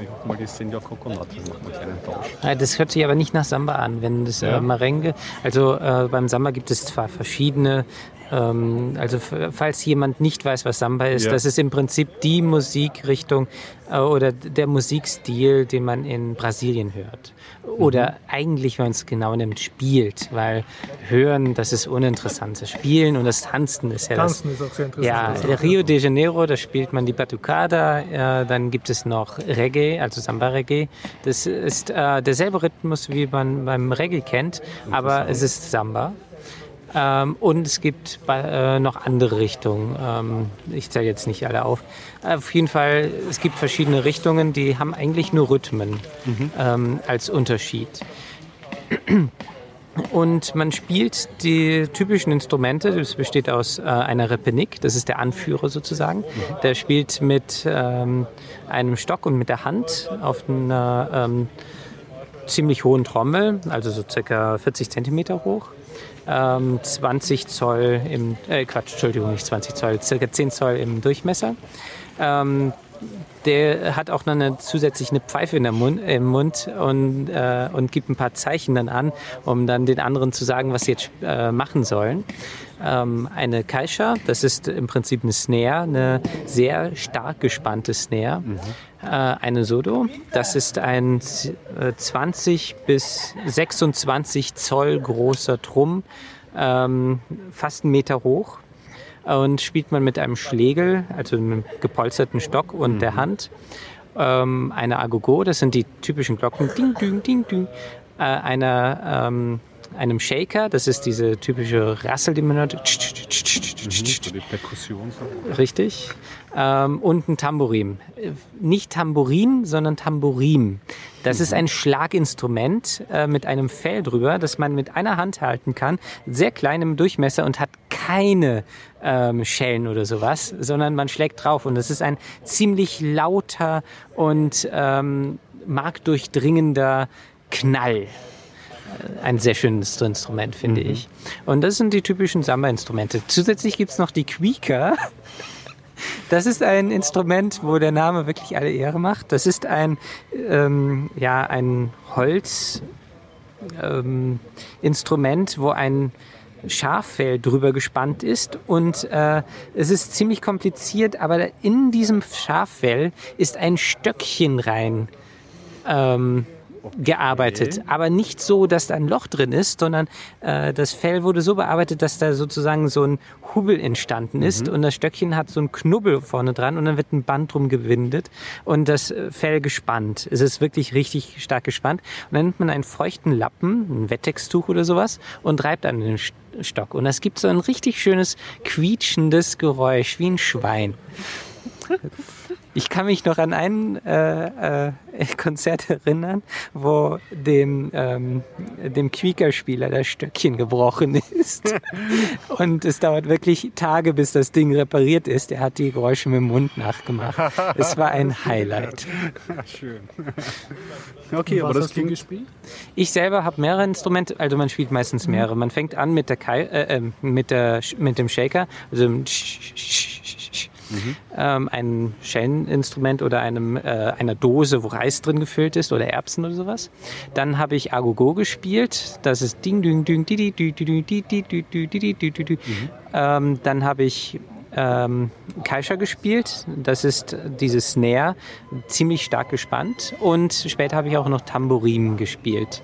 Ich hoffe mal, die sind ja Coconut, das macht einen kleinen Tausch. Das hört sich aber nicht nach Samba an, wenn das ja. äh, Merengue, also äh, beim Samba gibt es zwar verschiedene, ähm, also falls jemand nicht weiß, was Samba ist, ja. das ist im Prinzip die Musikrichtung äh, oder der Musikstil, den man in Brasilien hört. Oder mhm. eigentlich, wenn man es genau nimmt, spielt, weil Hören, das ist uninteressant. Das Spielen und das Tanzen ist ja das. Tanzen ist auch sehr interessant. Ja, Rio de Janeiro, da spielt man die Batucada, äh, dann gibt es noch Reggae, also Samba-Reggae. Das ist äh, derselbe Rhythmus, wie man beim Reggae kennt, aber es ist Samba. Ähm, und es gibt äh, noch andere Richtungen. Ähm, ich zähle jetzt nicht alle auf. Auf jeden Fall, es gibt verschiedene Richtungen, die haben eigentlich nur Rhythmen mhm. ähm, als Unterschied. Und man spielt die typischen Instrumente, das besteht aus äh, einer Repenik, das ist der Anführer sozusagen. Mhm. Der spielt mit ähm, einem Stock und mit der Hand auf einer ähm, ziemlich hohen Trommel, also so circa vierzig Zentimeter hoch. zwanzig Zoll im, äh Quatsch, Entschuldigung, nicht zwanzig Zoll, circa zehn Zoll im Durchmesser. Ähm, der hat auch noch eine, zusätzlich eine Pfeife in der Mund, im Mund und, äh, und gibt ein paar Zeichen dann an, um dann den anderen zu sagen, was sie jetzt äh, machen sollen. Ähm, eine Caixa, das ist im Prinzip eine Snare, eine sehr stark gespannte Snare. Mhm. Äh, eine Sodo, das ist ein zwanzig bis sechsundzwanzig Zoll großer Trumm, ähm, fast einen Meter hoch. Und spielt man mit einem Schlägel, also einem gepolsterten Stock und mhm. der Hand. Ähm, eine Agogo, das sind die typischen Glocken, ding, ding, ding, ding. Äh, einer, ähm, einem Shaker, das ist diese typische Rassel, die man hört. Mhm, so die Perkussion. Richtig. Ähm, und ein Tambourin. Nicht Tambourin, sondern Tambourin. Das mhm. ist ein Schlaginstrument äh, mit einem Fell drüber, das man mit einer Hand halten kann, sehr kleinem Durchmesser und hat keine keine ähm, Schellen oder sowas, sondern man schlägt drauf und es ist ein ziemlich lauter und ähm, markdurchdringender Knall. Ein sehr schönes Instrument, finde mhm. ich. Und das sind die typischen Samba-Instrumente. Zusätzlich gibt es noch die Quieker. Das ist ein Instrument, wo der Name wirklich alle Ehre macht. Das ist ein, ähm, ja, ein Holz... Ähm, Instrument, wo ein Schaffell drüber gespannt ist und äh, es ist ziemlich kompliziert, aber in diesem Schaffell ist ein Stöckchen rein ähm, gearbeitet, okay. aber nicht so, dass da ein Loch drin ist, sondern äh, das Fell wurde so bearbeitet, dass da sozusagen so ein Hubbel entstanden ist mhm. und das Stöckchen hat so einen Knubbel vorne dran und dann wird ein Band drum gewindet und das Fell gespannt. Es ist wirklich richtig stark gespannt und dann nimmt man einen feuchten Lappen, ein Wetttexttuch oder sowas und reibt an den Stock und es gibt so ein richtig schönes quietschendes Geräusch, wie ein Schwein. Ich kann mich noch an ein äh, äh, Konzert erinnern, wo dem, ähm, dem Quiekerspieler das Stöckchen gebrochen ist. Und es dauert wirklich Tage, bis das Ding repariert ist. Er hat die Geräusche mit dem Mund nachgemacht. Es war ein Highlight. Schön. Okay, aber das klingt gespielt? Ich selber habe mehrere Instrumente, also man spielt meistens mehrere. Man fängt an mit der, Kai, äh, mit der mit dem Shaker, also Mhm. Ähm, ein Schelleninstrument oder einem, äh, einer Dose, wo Reis drin gefüllt ist oder Erbsen oder sowas. Dann habe ich Agogo gespielt. Das ist Ding, Ding, Ding, Didi, Didi, Didi, Didi, Didi, Didi, mhm. ähm, Dann habe ich ähm, Kaisha gespielt. Das ist dieses Snare, ziemlich stark gespannt. Und später habe ich auch noch Tambourin gespielt.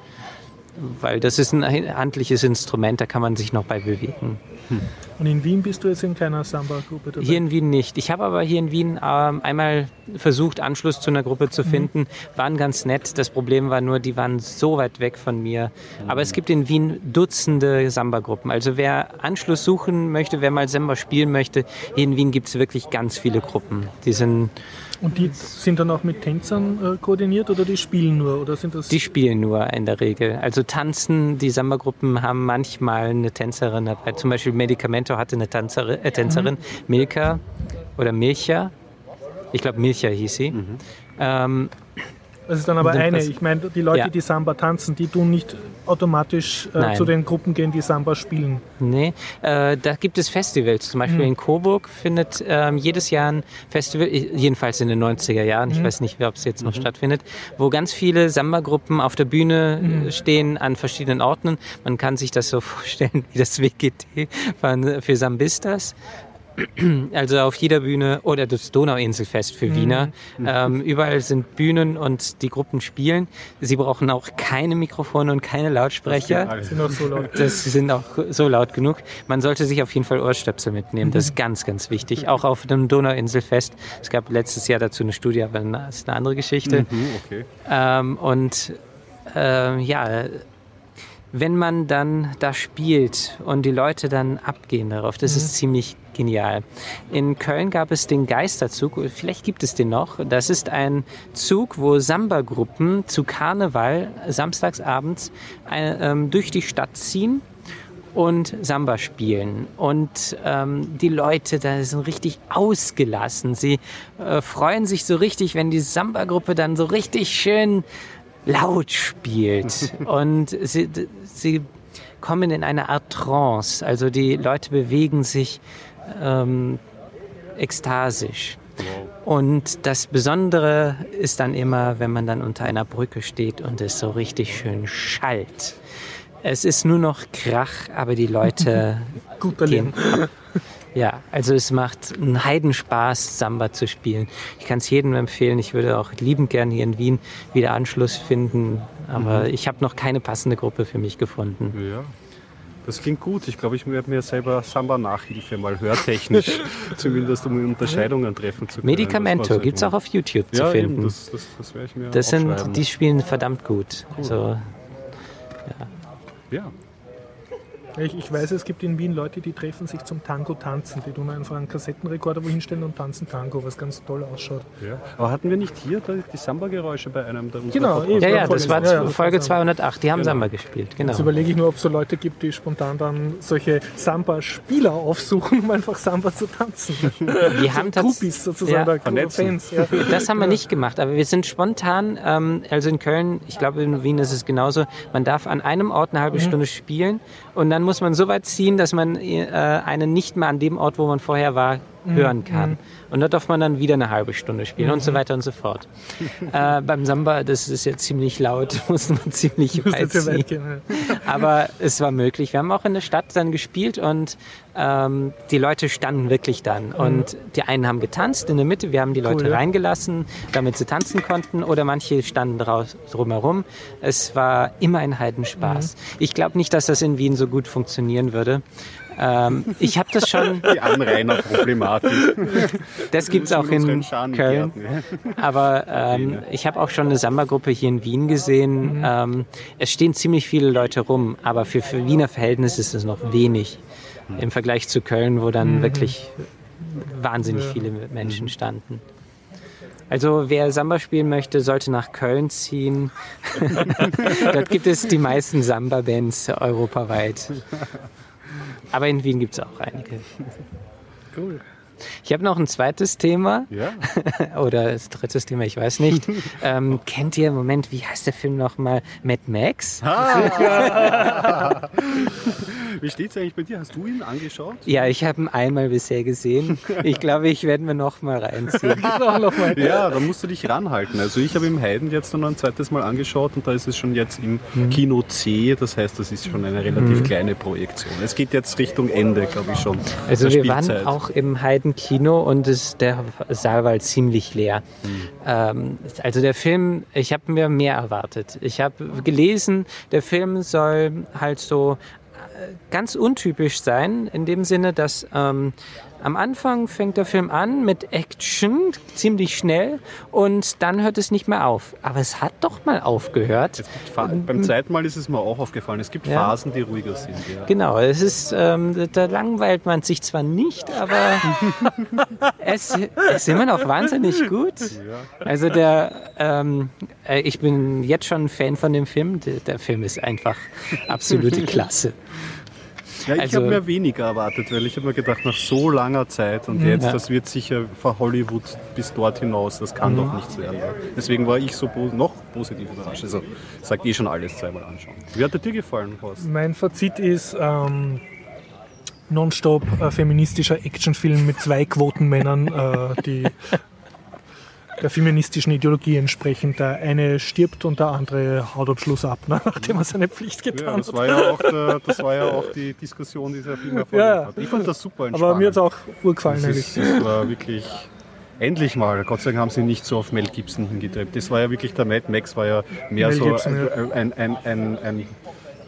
Weil das ist ein handliches Instrument, da kann man sich noch bei bewegen. Hm. Und in Wien bist du jetzt in keiner Samba-Gruppe dabei? Hier in Wien nicht. Ich habe aber hier in Wien ähm, einmal versucht, Anschluss zu einer Gruppe zu finden. Mhm. Waren ganz nett. Das Problem war nur, die waren so weit weg von mir. Mhm. Aber es gibt in Wien Dutzende Samba-Gruppen. Also wer Anschluss suchen möchte, wer mal Samba spielen möchte, hier in Wien gibt es wirklich ganz viele Gruppen. Die sind... Und die sind dann auch mit Tänzern äh, koordiniert oder die spielen nur? Oder sind das die spielen nur in der Regel. Also tanzen, die Samba-Gruppen haben manchmal eine Tänzerin dabei. Zum Beispiel Medicamento hatte eine Tänzerin, äh, Tänzerin mhm. Milka oder Milcha. Ich glaube Milcha hieß sie. Mhm. Ähm, das ist dann aber eine. Ich meine, die Leute, ja. die Samba tanzen, die tun nicht automatisch äh, zu den Gruppen gehen, die Samba spielen. Nee, äh, da gibt es Festivals. Zum Beispiel mhm. in Coburg findet äh, jedes Jahr ein Festival, jedenfalls in den neunziger Jahren, mhm. ich weiß nicht, ob es jetzt mhm. noch stattfindet, wo ganz viele Samba-Gruppen auf der Bühne mhm. stehen an verschiedenen Orten. Man kann sich das so vorstellen wie das W G T für Sambistas. Also auf jeder Bühne, oder das Donauinselfest für Wiener, mhm. ähm, überall sind Bühnen und die Gruppen spielen. Sie brauchen auch keine Mikrofone und keine Lautsprecher. Das sind auch so laut, das sind auch so laut genug. Man sollte sich auf jeden Fall Ohrstöpsel mitnehmen, das ist ganz, ganz wichtig. Auch auf dem Donauinselfest, es gab letztes Jahr dazu eine Studie, aber das ist eine andere Geschichte. Mhm, okay. ähm, und ähm, ja... Wenn man dann da spielt und die Leute dann abgehen darauf, das mhm. ist ziemlich genial. In Köln gab es den Geisterzug, vielleicht gibt es den noch. Das ist ein Zug, wo Samba-Gruppen zu Karneval samstagsabends ähm, durch die Stadt ziehen und Samba spielen. Und ähm, die Leute da sind richtig ausgelassen. Sie äh, freuen sich so richtig, wenn die Samba-Gruppe dann so richtig schön laut spielt und sie, sie kommen in eine Art Trance, also die Leute bewegen sich ähm, ekstasisch. Wow. Und das Besondere ist dann immer, wenn man dann unter einer Brücke steht und es so richtig schön schallt. Es ist nur noch Krach, aber die Leute gut gehen. Ja, also es macht einen Heidenspaß, Samba zu spielen. Ich kann es jedem empfehlen. Ich würde auch liebend gern hier in Wien wieder Anschluss finden. Aber mhm. ich habe noch keine passende Gruppe für mich gefunden. Ja, das klingt gut. Ich glaube, ich werde mir selber Samba-Nachhilfe mal hörtechnisch, zumindest um Unterscheidungen treffen zu können. Medicamento gibt es auch auf YouTube ja, zu finden. Eben, das das, das werde ich mir das sind, die spielen verdammt gut. Cool. Also, ja. ja. Ich, ich weiß, es gibt in Wien Leute, die treffen sich zum Tango tanzen. Die tun einfach einen Kassettenrekorder wohin stellen und tanzen Tango, was ganz toll ausschaut. Ja. Aber hatten wir nicht hier die Samba-Geräusche bei einem der Genau, ja, ja, ja, das war ja, ja, Folge zweihundertacht, die haben genau. Samba gespielt. Genau. Jetzt überlege ich nur, ob es so Leute gibt, die spontan dann solche Samba-Spieler aufsuchen, um einfach Samba zu tanzen. Die haben Groupies sozusagen, ja, Fans. Ja. Das haben wir nicht gemacht, aber wir sind spontan, ähm, also in Köln, ich glaube in Wien ist es genauso, man darf an einem Ort eine halbe mhm. Stunde spielen und dann muss man so weit ziehen, dass man äh, einen nicht mehr an dem Ort, wo man vorher war, hören kann. Mhm. Und da darf man dann wieder eine halbe Stunde spielen mhm. und so weiter und so fort. äh, beim Samba, das ist ja ziemlich laut, muss man ziemlich weit ziehen. Gehen, ja. Aber es war möglich. Wir haben auch in der Stadt dann gespielt und ähm, die Leute standen wirklich dann. Mhm. Und die einen haben getanzt in der Mitte, wir haben die Leute cool, ja. reingelassen, damit sie tanzen konnten, oder manche standen draus, drumherum. Es war immer ein Heidenspaß. Mhm. Ich glaube nicht, dass das in Wien so gut funktionieren würde. Ähm, ich habe das schon... Die Anrainer-Problematik. Das gibt es auch in Köln. Aber ähm, ich habe auch schon eine Samba-Gruppe hier in Wien gesehen. Mhm. Ähm, es stehen ziemlich viele Leute rum, aber für, für Wiener Verhältnisse ist es noch wenig mhm. im Vergleich zu Köln, wo dann mhm. wirklich wahnsinnig viele Menschen standen. Also wer Samba spielen möchte, sollte nach Köln ziehen. Dort gibt es die meisten Samba-Bands europaweit. Aber in Wien gibt es auch einige. Cool. Ich habe noch ein zweites Thema. Ja. Oder das drittes Thema, ich weiß nicht. Ähm, kennt ihr im Moment, wie heißt der Film nochmal? Mad Max? Ah. Wie steht es eigentlich bei dir? Hast du ihn angeschaut? Ja, ich habe ihn einmal bisher gesehen. Ich glaube, ich werde mir nochmal reinziehen. Ja, da musst du dich ranhalten. Also ich habe im Heiden jetzt noch ein zweites Mal angeschaut und da ist es schon jetzt im hm. Kino C. Das heißt, das ist schon eine relativ hm. kleine Projektion. Es geht jetzt Richtung Ende, glaube ich schon. Also wir waren auch im Heiden-Kino und es, der Saal war ziemlich leer. Hm. Ähm, also der Film, ich habe mir mehr erwartet. Ich habe gelesen, der Film soll halt so ganz untypisch sein, in dem Sinne, dass ähm, am Anfang fängt der Film an mit Action, ziemlich schnell, und dann hört es nicht mehr auf. Aber es hat doch mal aufgehört. Es gibt Fa- und, beim zweiten Mal ist es mir auch aufgefallen, es gibt ja. Phasen, die ruhiger sind. Ja. Genau, es ist, ähm, da langweilt man sich zwar nicht, aber es, es ist immer noch wahnsinnig gut. Ja. Also der, ähm, ich bin jetzt schon ein Fan von dem Film, der, der Film ist einfach absolute Klasse. Ja, ich also, habe mir weniger erwartet, weil ich habe mir gedacht, nach so langer Zeit und jetzt, ja. das wird sicher von Hollywood bis dort hinaus, das kann mhm. doch nichts werden. Deswegen war ich so po- noch positiv überrascht. Also sagt eh schon alles zweimal anschauen. Wie hat dir gefallen, Horst? Mein Fazit ist ähm, nonstop äh, feministischer Actionfilm mit zwei Quotenmännern, äh, die der feministischen Ideologie entsprechend. Der eine stirbt und der andere haut am Schluss ab, ne? Nachdem er seine Pflicht getan hat. Ja, das war ja auch, der, das war ja auch die Diskussion, die der Film erfolgt ja. hat. Ich fand das super entspannt. Aber mir hat es auch urgefallen. Das, ist, das war wirklich... Endlich mal, Gott sei Dank haben sie nicht so auf Mel Gibson hingetippt. Das war ja wirklich, der Mad Max war ja mehr Mel so Gibson, ein, ja. ein, ein, ein, ein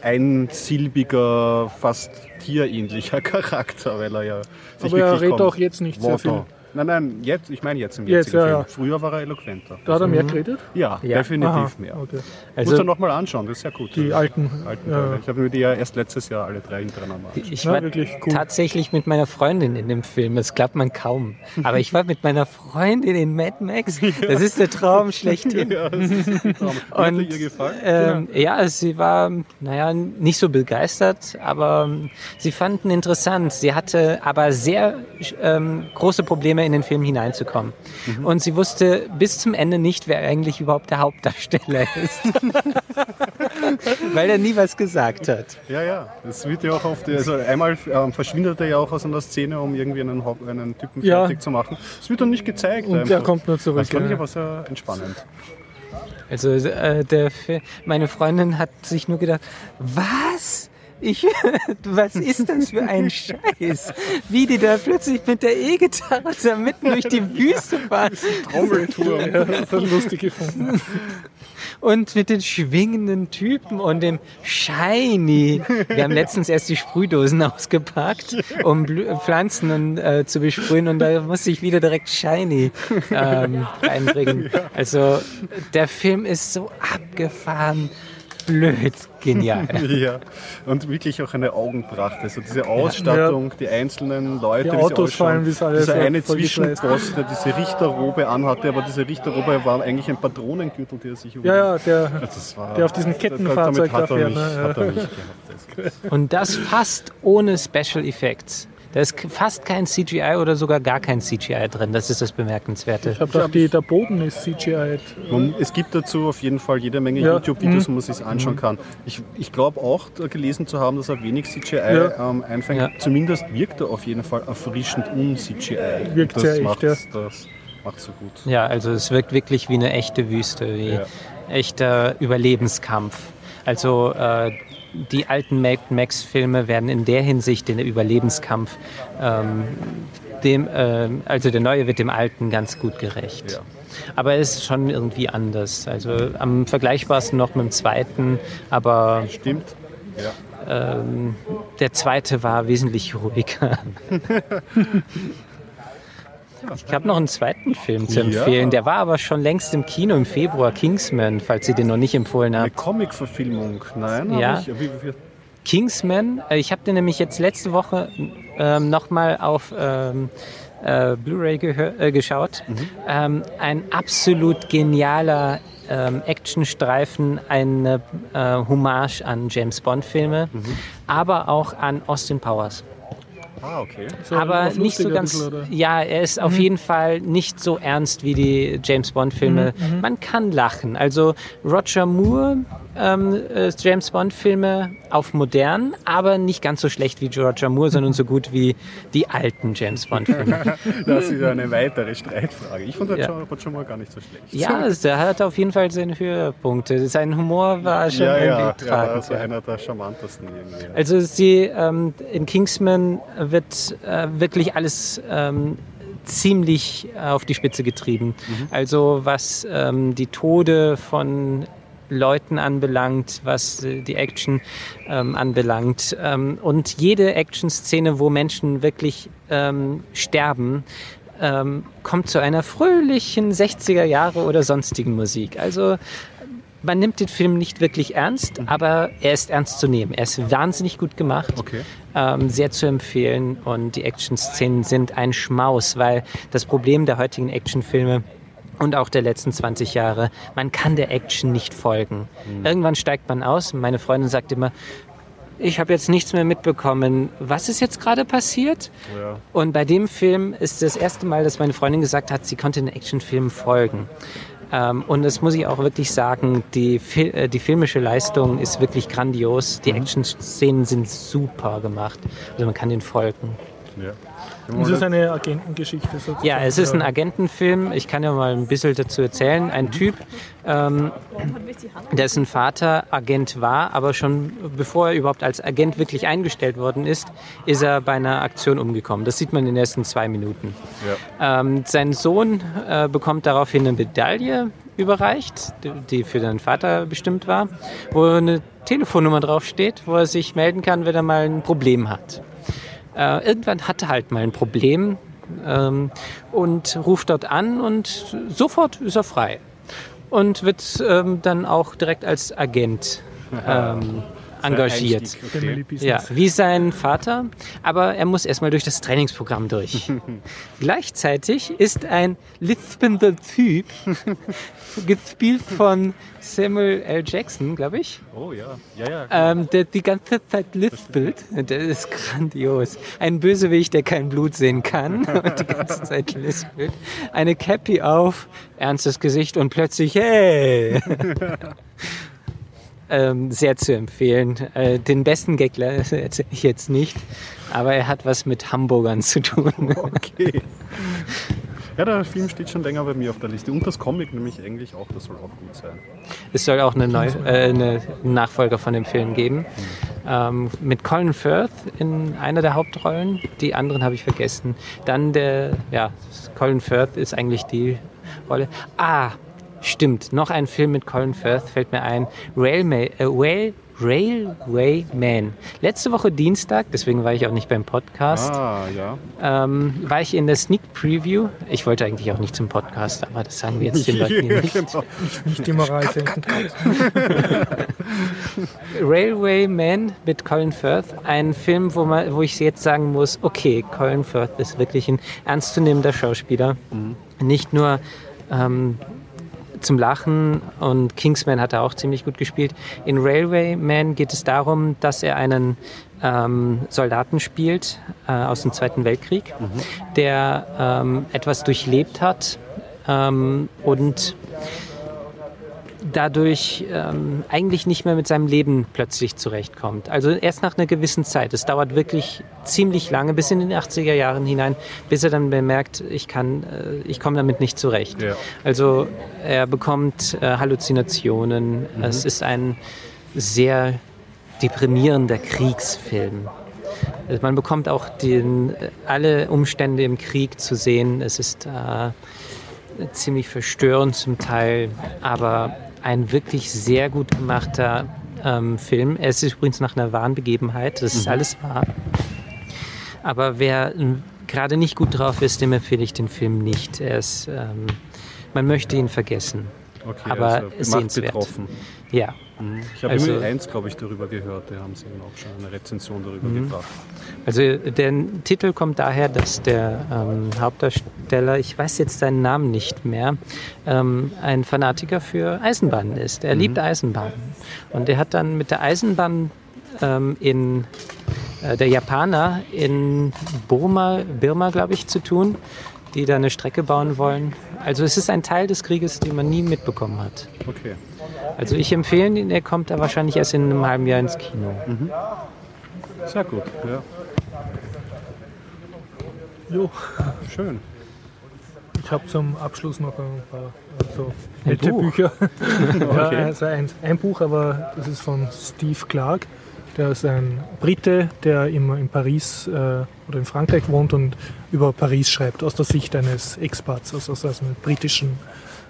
einsilbiger, fast tierähnlicher Charakter, weil er ja sich Aber er redet auch jetzt nicht Water. sehr viel. Nein, nein, jetzt, ich meine jetzt im jetzigen jetzt, ja, Film. Ja. Früher war er eloquenter. Da hat er mehr geredet? Ja, ja. definitiv Aha, mehr. Okay. Also, musst du nochmal anschauen, das ist ja gut. Die ja. alten. alten ja. Ich habe mir die ja erst letztes Jahr alle drei hintereinander angeschaut. Ich war ja, wirklich cool. tatsächlich mit meiner Freundin in dem Film, das glaubt man kaum. Aber ich war mit meiner Freundin in Mad Max, das ist der Traum schlechthin. Ja, das ist der Traum. Hat sie ihr gefallen? Ähm, ja. ja, sie war, naja, nicht so begeistert, aber sie fanden interessant. Sie hatte aber sehr ähm, große Probleme in den Film hineinzukommen. Mhm. Und sie wusste bis zum Ende nicht, wer eigentlich überhaupt der Hauptdarsteller ist. Weil er nie was gesagt hat. Ja, ja. Das wird ja auch oft, also einmal ähm, verschwindet er ja auch aus einer Szene, um irgendwie einen, einen Typen ja. fertig zu machen. Das wird dann nicht gezeigt. Und der kommt nur zurück. Das fand ich aber sehr entspannend. Also äh, der, meine Freundin hat sich nur gedacht, was? Ich, was ist das für ein Scheiß? Wie die da plötzlich mit der E-Gitarre da mitten durch die Wüste fahren. Das ist ein Trommelturm. Ja, das hat lustig gefunden. Und mit den schwingenden Typen und dem Shiny. Wir haben letztens erst die Sprühdosen ausgepackt, um Blü- Pflanzen und, äh, zu besprühen. Und da musste ich wieder direkt Shiny ähm, reinbringen. Also der Film ist so abgefahren. blöd genial. Ja, und wirklich auch eine Augenpracht. Also diese Ausstattung, ja. Die einzelnen Leute, die Autos fallen, wie es alles dieser eine Zwischenboss, der diese Richterrobe anhatte, aber diese Richterrobe war eigentlich ein Patronengürtel, der sich überlegt. Ja, ja, der, also das war, der auf diesen Kettenfahrzeug da fährt. Ne? Ja. Und das fast ohne Special Effects. Da ist fast kein C G I oder sogar gar kein C G I drin. Das ist das Bemerkenswerte. Ich habe gedacht, die, der Boden ist C G I. Und es gibt dazu auf jeden Fall jede Menge ja. YouTube-Videos, wo man sich anschauen mhm. kann. Ich, ich glaube auch gelesen zu haben, dass er wenig C G I ja. ähm, einfängt. Ja. Zumindest wirkt er auf jeden Fall erfrischend un C G I. Wirkt sehr echt, ja. Das macht so gut. Ja, also es wirkt wirklich wie eine echte Wüste, wie ja. echter Überlebenskampf. Also äh, die alten Mad Max-Filme werden in der Hinsicht den Überlebenskampf, ähm, dem, äh, also der neue wird dem alten ganz gut gerecht. Ja. Aber es ist schon irgendwie anders. Also am vergleichbarsten noch mit dem zweiten, aber stimmt. Ja. Ähm, der zweite war wesentlich ruhiger. Ich habe noch einen zweiten Film zu empfehlen, ja. Der war aber schon längst im Kino im Februar, Kingsman, falls ihr den noch nicht empfohlen habt. Eine Comic-Verfilmung, nein? Ja, ich, wie, wie, wie. Kingsman, ich habe den nämlich jetzt letzte Woche ähm, nochmal auf ähm, äh, Blu-ray gehör, äh, geschaut. Mhm. Ähm, ein absolut genialer ähm, Actionstreifen, eine äh, Hommage an James-Bond-Filme, mhm. aber auch an Austin Powers. Ah, okay. So, aber nicht so ganz. Bisschen, ja, er ist mhm. auf jeden Fall nicht so ernst wie die James Bond-Filme. Mhm. Man kann lachen. Also Roger Moore, ähm, James Bond-Filme auf modern, aber nicht ganz so schlecht wie Roger Moore, sondern so gut wie die alten James Bond-Filme. Das ist eine weitere Streitfrage. Ich fand ja. Roger Moore gar nicht so schlecht. Ja, der hat auf jeden Fall seine Höhepunkte. Sein Humor war schon ja, ja, irgendwie tragend. Ja, also einer der charmantesten irgendwie. Also sie ähm, in Kingsman wird äh, wirklich alles ähm, ziemlich äh, auf die Spitze getrieben. Mhm. Also was ähm, die Tode von Leuten anbelangt, was äh, die Action ähm, anbelangt. Ähm, und jede Action-Szene, wo Menschen wirklich ähm, sterben, ähm, kommt zu einer fröhlichen sechziger Jahre oder sonstigen Musik. Also man nimmt den Film nicht wirklich ernst, mhm. aber er ist ernst zu nehmen. Er ist wahnsinnig gut gemacht, okay. ähm, sehr zu empfehlen, und die Action-Szenen sind ein Schmaus, weil das Problem der heutigen Actionfilme und auch der letzten zwanzig Jahre, man kann der Action nicht folgen. Mhm. Irgendwann steigt man aus, und meine Freundin sagt immer, ich habe jetzt nichts mehr mitbekommen, was ist jetzt gerade passiert? Ja. Und bei dem Film ist das erste Mal, dass meine Freundin gesagt hat, sie konnte den Actionfilmen folgen. Ähm, und das muss ich auch wirklich sagen, die, Fil- äh, die filmische Leistung ist wirklich grandios. Die mhm. Action-Szenen sind super gemacht. Also man kann den folgen. Ja. Es ist eine Agentengeschichte sozusagen. Ja, es ist ein Agentenfilm. Ich kann ja mal ein bisschen dazu erzählen. Ein Typ, ähm, dessen Vater Agent war, aber schon bevor er überhaupt als Agent wirklich eingestellt worden ist, ist er bei einer Aktion umgekommen. Das sieht man in den ersten zwei Minuten. Ja. Ähm, sein Sohn äh, bekommt daraufhin eine Medaille überreicht, die für seinen Vater bestimmt war, wo eine Telefonnummer draufsteht, wo er sich melden kann, wenn er mal ein Problem hat. Äh, irgendwann hatte halt mal ein Problem ähm, und ruft dort an und sofort ist er frei und wird ähm, dann auch direkt als Agent ähm, engagiert. Okay. Ja, wie sein Vater, aber er muss erstmal durch das Trainingsprogramm durch. Gleichzeitig ist ein lispender Typ, gespielt von Samuel L. Jackson, glaube ich. Oh ja, ja, ja. Ähm, der die ganze Zeit lispelt. Das ist grandios. Ein Bösewicht, der kein Blut sehen kann und die ganze Zeit lispelt. Eine Cappy auf, ernstes Gesicht und plötzlich, hey! Ähm, sehr zu empfehlen. Äh, den besten Gag erzähle ich jetzt nicht, aber er hat was mit Hamburgern zu tun. Okay. Ja, der Film steht schon länger bei mir auf der Liste. Und das Comic nämlich eigentlich auch, das soll auch gut sein. Es soll auch eine, Neu- äh, eine Nachfolger von dem Film geben. Mhm. Ähm, mit Colin Firth in einer der Hauptrollen. Die anderen habe ich vergessen. Dann der, ja, Colin Firth ist eigentlich die Rolle. Ah, stimmt, noch ein Film mit Colin Firth, fällt mir ein. Railway, äh, Rail, Railway Man. Letzte Woche Dienstag, deswegen war ich auch nicht beim Podcast, ah, ja. ähm, war ich in der Sneak Preview. Ich wollte eigentlich auch nicht zum Podcast, aber das sagen wir jetzt den Leuten hier nicht. Genau. Nicht die Moral. Railway Man mit Colin Firth, ein Film, wo, man, wo ich jetzt sagen muss, okay, Colin Firth ist wirklich ein ernstzunehmender Schauspieler. Mhm. Nicht nur ähm, zum Lachen, und Kingsman hat er auch ziemlich gut gespielt. In Railway Man geht es darum, dass er einen ähm, Soldaten spielt äh, aus dem Zweiten Weltkrieg, mhm. der ähm, etwas durchlebt hat ähm, und dadurch ähm, eigentlich nicht mehr mit seinem Leben plötzlich zurechtkommt. Also erst nach einer gewissen Zeit. Es dauert wirklich ziemlich lange, bis in den achtziger Jahren hinein, bis er dann bemerkt, ich kann, äh, ich komme damit nicht zurecht. Ja. Also er bekommt äh, Halluzinationen. Mhm. Es ist ein sehr deprimierender Kriegsfilm. Also man bekommt auch den, alle Umstände im Krieg zu sehen. Es ist äh, ziemlich verstörend zum Teil, aber ein wirklich sehr gut gemachter ähm, Film. Es ist übrigens nach einer wahren Begebenheit, das ist alles wahr. Aber wer gerade nicht gut drauf ist, dem empfehle ich den Film nicht. Er ist, ähm, man möchte ihn vergessen, okay, aber also sehenswert. Betroffen. Ja. Ich habe also, eins, glaube ich, darüber gehört. Da haben sie eben auch schon eine Rezension darüber mhm. gebracht. Also der Titel kommt daher, dass der ähm, Hauptdarsteller, ich weiß jetzt seinen Namen nicht mehr, ähm, ein Fanatiker für Eisenbahnen ist. Er mhm. liebt Eisenbahnen. Und er hat dann mit der Eisenbahn ähm, in äh, der Japaner in Burma, Birma, glaube ich, zu tun, die da eine Strecke bauen wollen. Also es ist ein Teil des Krieges, den man nie mitbekommen hat. Okay. Also ich empfehle ihn, er kommt da wahrscheinlich erst in einem halben Jahr ins Kino. Mhm. Sehr gut, ja. Jo, schön. Ich habe zum Abschluss noch ein paar also nette Bücher. Okay. Ja, also ein, ein Buch, aber das ist von Steve Clarke. Der ist ein Brite, der immer in Paris äh, oder in Frankreich wohnt und über Paris schreibt, aus der Sicht eines Expats, also aus einem britischen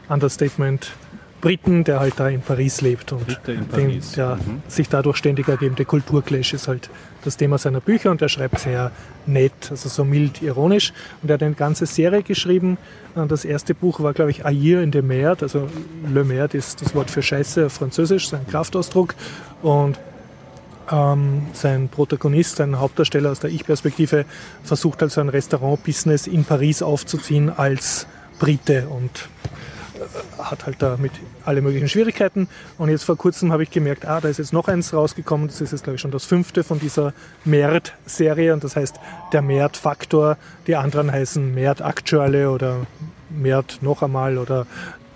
Understatement. Briten, der halt da in Paris lebt und in Paris. Den, der mhm. sich dadurch ständig ergebende Kulturclash ist halt das Thema seiner Bücher, und er schreibt sehr nett, also so mild ironisch, und er hat eine ganze Serie geschrieben. Das erste Buch war, glaube ich, A Year in the Merde, also Le Merde ist das Wort für Scheiße auf Französisch, sein Kraftausdruck, und ähm, sein Protagonist, sein Hauptdarsteller aus der Ich-Perspektive versucht halt so ein Restaurant-Business in Paris aufzuziehen als Brite und hat halt da mit alle möglichen Schwierigkeiten. Und jetzt vor kurzem habe ich gemerkt, ah, da ist jetzt noch eins rausgekommen. Das ist jetzt, glaube ich, schon das fünfte von dieser Merde-Serie. Und das heißt der Merde-Faktor. Die anderen heißen Merde-Aktuelle oder Merde noch einmal oder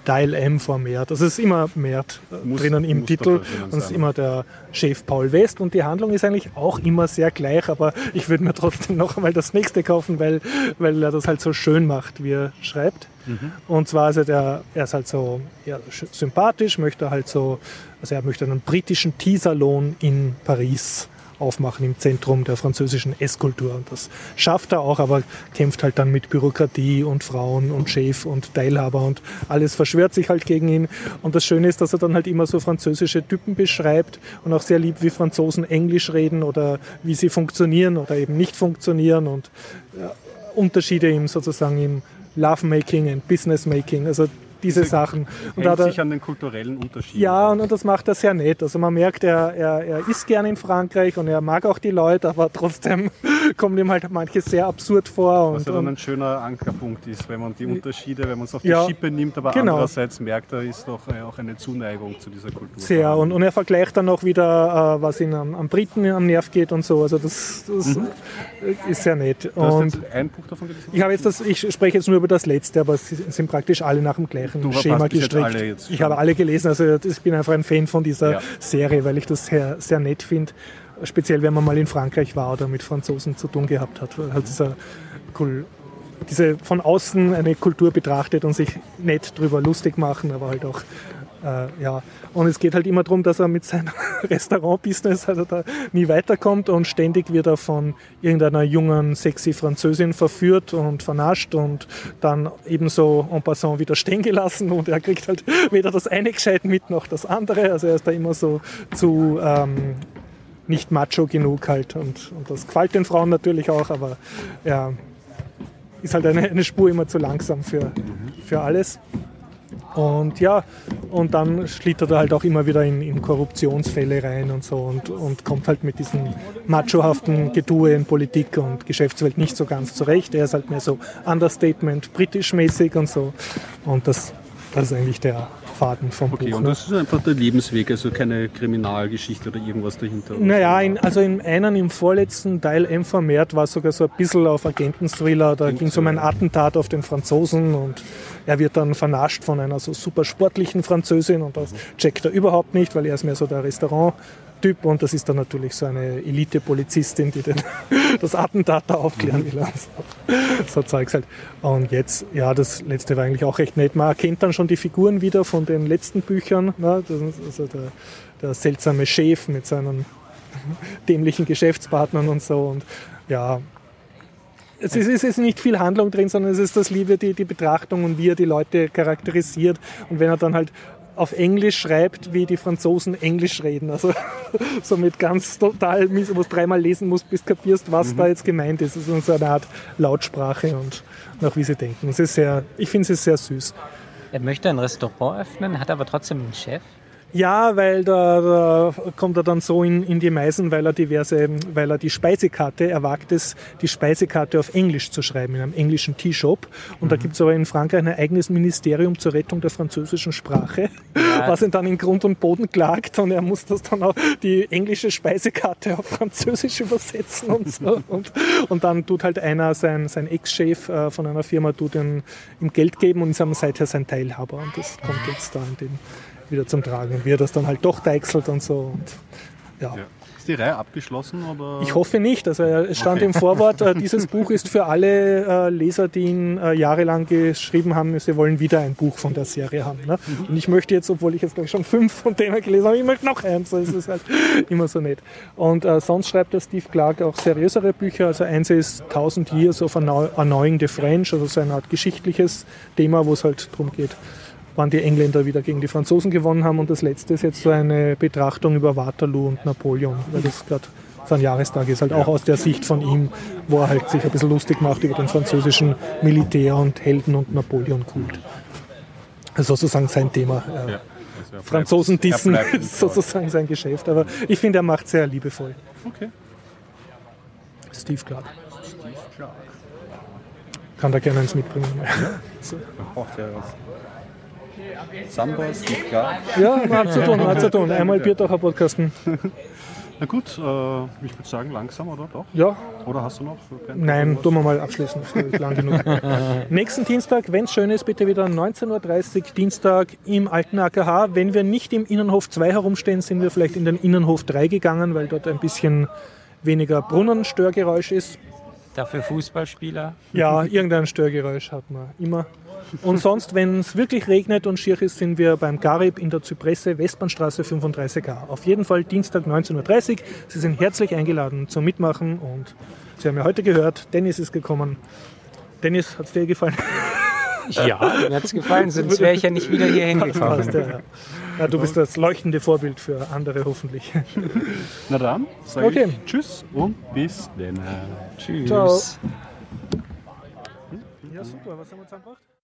Dial M vor Merde. Also es ist immer Merde muss, drinnen im Titel. Drinnen und es ist immer der Chef Paul West. Und die Handlung ist eigentlich auch immer sehr gleich. Aber ich würde mir trotzdem noch einmal das nächste kaufen, weil, weil er das halt so schön macht, wie er schreibt. Mhm. Und zwar ist er, der, er ist halt so ja, sympathisch, möchte halt so, also er möchte einen britischen Teesalon in Paris aufmachen, im Zentrum der französischen Esskultur. Und das schafft er auch, aber kämpft halt dann mit Bürokratie und Frauen und Chef und Teilhaber und alles verschwört sich halt gegen ihn. Und das Schöne ist, dass er dann halt immer so französische Typen beschreibt und auch sehr lieb, wie Franzosen Englisch reden oder wie sie funktionieren oder eben nicht funktionieren und ja, Unterschiede im sozusagen im Love-Making und Business-Making, also diese Sachen. Und hängt da, sich an den kulturellen Unterschieden. Ja, und, und das macht er sehr nett. Also man merkt, er, er, er ist gern in Frankreich und er mag auch die Leute, aber trotzdem kommen ihm halt manches sehr absurd vor. Was und, ja dann ein schöner Ankerpunkt ist, wenn man die Unterschiede, wenn man es auf die ja, Schippe nimmt, aber genau. Andererseits merkt er, ist doch auch eine Zuneigung zu dieser Kultur. Sehr, und, und er vergleicht dann auch wieder, was ihn am, am Briten am Nerv geht und so. Also das, das mhm. ist sehr nett. Du hast jetzt ein Buch davon gelesen? Ich habe jetzt das, ich spreche jetzt nur über das letzte, aber es sind praktisch alle nach dem gleichen. Du Schema gestrickt. Jetzt jetzt ich habe alle gelesen, also ich bin einfach ein Fan von dieser ja. Serie, weil ich das sehr, sehr nett finde. Speziell, wenn man mal in Frankreich war oder mit Franzosen zu tun gehabt hat. Halt dieser cool, diese von außen eine Kultur betrachtet und sich nett drüber lustig machen, aber halt auch Äh, ja. Und es geht halt immer darum, dass er mit seinem Restaurant-Business also da nie weiterkommt und ständig wird er von irgendeiner jungen, sexy Französin verführt und vernascht und dann ebenso en passant wieder stehen gelassen und er kriegt halt weder das eine gescheit mit noch das andere. Also er ist da immer so zu ähm, nicht macho genug halt und, und das gefällt den Frauen natürlich auch, aber ja, ist halt eine, eine Spur immer zu langsam für, für alles. Und ja, und dann schlittert er halt auch immer wieder in, in Korruptionsfälle rein und so und, und kommt halt mit diesem machohaften Getue in Politik und Geschäftswelt nicht so ganz zurecht. Er ist halt mehr so Understatement, britischmäßig und so. Und das, das ist eigentlich der Faden vom okay, Buch. Okay, und das ist einfach der Lebensweg, also keine Kriminalgeschichte oder irgendwas dahinter? Naja, in, also in einem, im vorletzten Teil M vermehrt war es sogar so ein bisschen auf Agenten-Thriller. Da ging es um ein Attentat auf den Franzosen und er wird dann vernascht von einer so super sportlichen Französin und das checkt er überhaupt nicht, weil er ist mehr so der Restaurant-Typ und das ist dann natürlich so eine Elite-Polizistin, die den, das Attentat da aufklären will. So, so Zeugs halt. Und jetzt, ja, das letzte war eigentlich auch recht nett. Man erkennt dann schon die Figuren wieder von den letzten Büchern. Ne? Das ist also der, der seltsame Chef mit seinen dämlichen Geschäftspartnern und so und ja, es ist, es ist nicht viel Handlung drin, sondern es ist das Liebe, die, die Betrachtung und wie er die Leute charakterisiert. Und wenn er dann halt auf Englisch schreibt, wie die Franzosen Englisch reden. Also so mit ganz total, wo du dreimal lesen musst, bis du kapierst, was mhm. da jetzt gemeint ist. Es ist so eine Art Lautsprache und nach wie sie denken. Es ist sehr, ich finde es ist sehr süß. Er möchte ein Restaurant öffnen, hat aber trotzdem einen Chef. Ja, weil da, da kommt er dann so in, in die Meisen, weil er diverse, weil er die Speisekarte, er wagt es, die Speisekarte auf Englisch zu schreiben, in einem englischen Tea-Shop. Und mhm. da gibt es aber in Frankreich ein eigenes Ministerium zur Rettung der französischen Sprache, ja. was ihn dann in Grund und Boden klagt und er muss das dann auch, die englische Speisekarte auf Französisch übersetzen und so. und, und dann tut halt einer, sein, sein Ex-Chef von einer Firma, tut ihm Geld geben und ist dann seither sein Teilhaber. Und das kommt jetzt da in den wieder zum Tragen und wie er das dann halt doch deichselt und so. Und, ja. Ja. Ist die Reihe abgeschlossen? Oder? Ich hoffe nicht. Also es stand okay. im Vorwort, äh, dieses Buch ist für alle äh, Leser, die ihn äh, jahrelang geschrieben haben, sie wollen wieder ein Buch von der Serie haben. Ne? Mhm. Und ich möchte jetzt, obwohl ich jetzt glaube ich schon fünf von denen gelesen habe, ich möchte noch eins. So ist es halt immer so nett. Und äh, sonst schreibt der Steve Clarke auch seriösere Bücher. Also eins ist tausend Years of Annoying the French, also so eine Art geschichtliches Thema, wo es halt darum geht, wann die Engländer wieder gegen die Franzosen gewonnen haben. Und das letzte ist jetzt so eine Betrachtung über Waterloo und Napoleon, weil das gerade sein Jahrestag ist, halt auch aus der Sicht von ihm, wo er halt sich ein bisschen lustig macht über den französischen Militär und Helden- und Napoleon-Kult. Also sozusagen sein Thema. Äh, ja, also Franzosen dissen ist sozusagen sein Geschäft. Aber ich finde, er macht sehr liebevoll. Okay. Steve Clarke. Steve Clarke. Kann da gerne eins mitbringen. so. oh, der Samba, Steve Clarke. Ja, man hat zu tun, man hat zu tun. Einmal Bierdacher podcasten. Na gut, äh, ich würde sagen, langsam, oder? Doch? Ja. Oder hast du noch? Nein, tun wir mal abschließen. Das ist lang genug. Nächsten Dienstag, wenn es schön ist, bitte wieder neunzehn Uhr dreißig, Dienstag im alten A K H. Wenn wir nicht im Innenhof zwei herumstehen, sind wir vielleicht in den Innenhof drei gegangen, weil dort ein bisschen weniger Brunnenstörgeräusch ist. Dafür Fußballspieler? Ja, irgendein Störgeräusch hat man immer. Und sonst, wenn es wirklich regnet und schier ist, sind wir beim Garib in der Zypresse, Westbahnstraße fünfunddreißig a. Auf jeden Fall Dienstag neunzehn Uhr dreißig. Sie sind herzlich eingeladen zum Mitmachen und Sie haben ja heute gehört, Dennis ist gekommen. Dennis, hat es dir gefallen? Ja, mir hat es gefallen, sonst wäre ich ja nicht wieder hier hingekommen. Ja, ja. Ja, du bist das leuchtende Vorbild für andere hoffentlich. Na dann, sage okay. ich Tschüss und bis dann. Tschüss. Ciao. Ja, super, was haben wir zusammengebracht?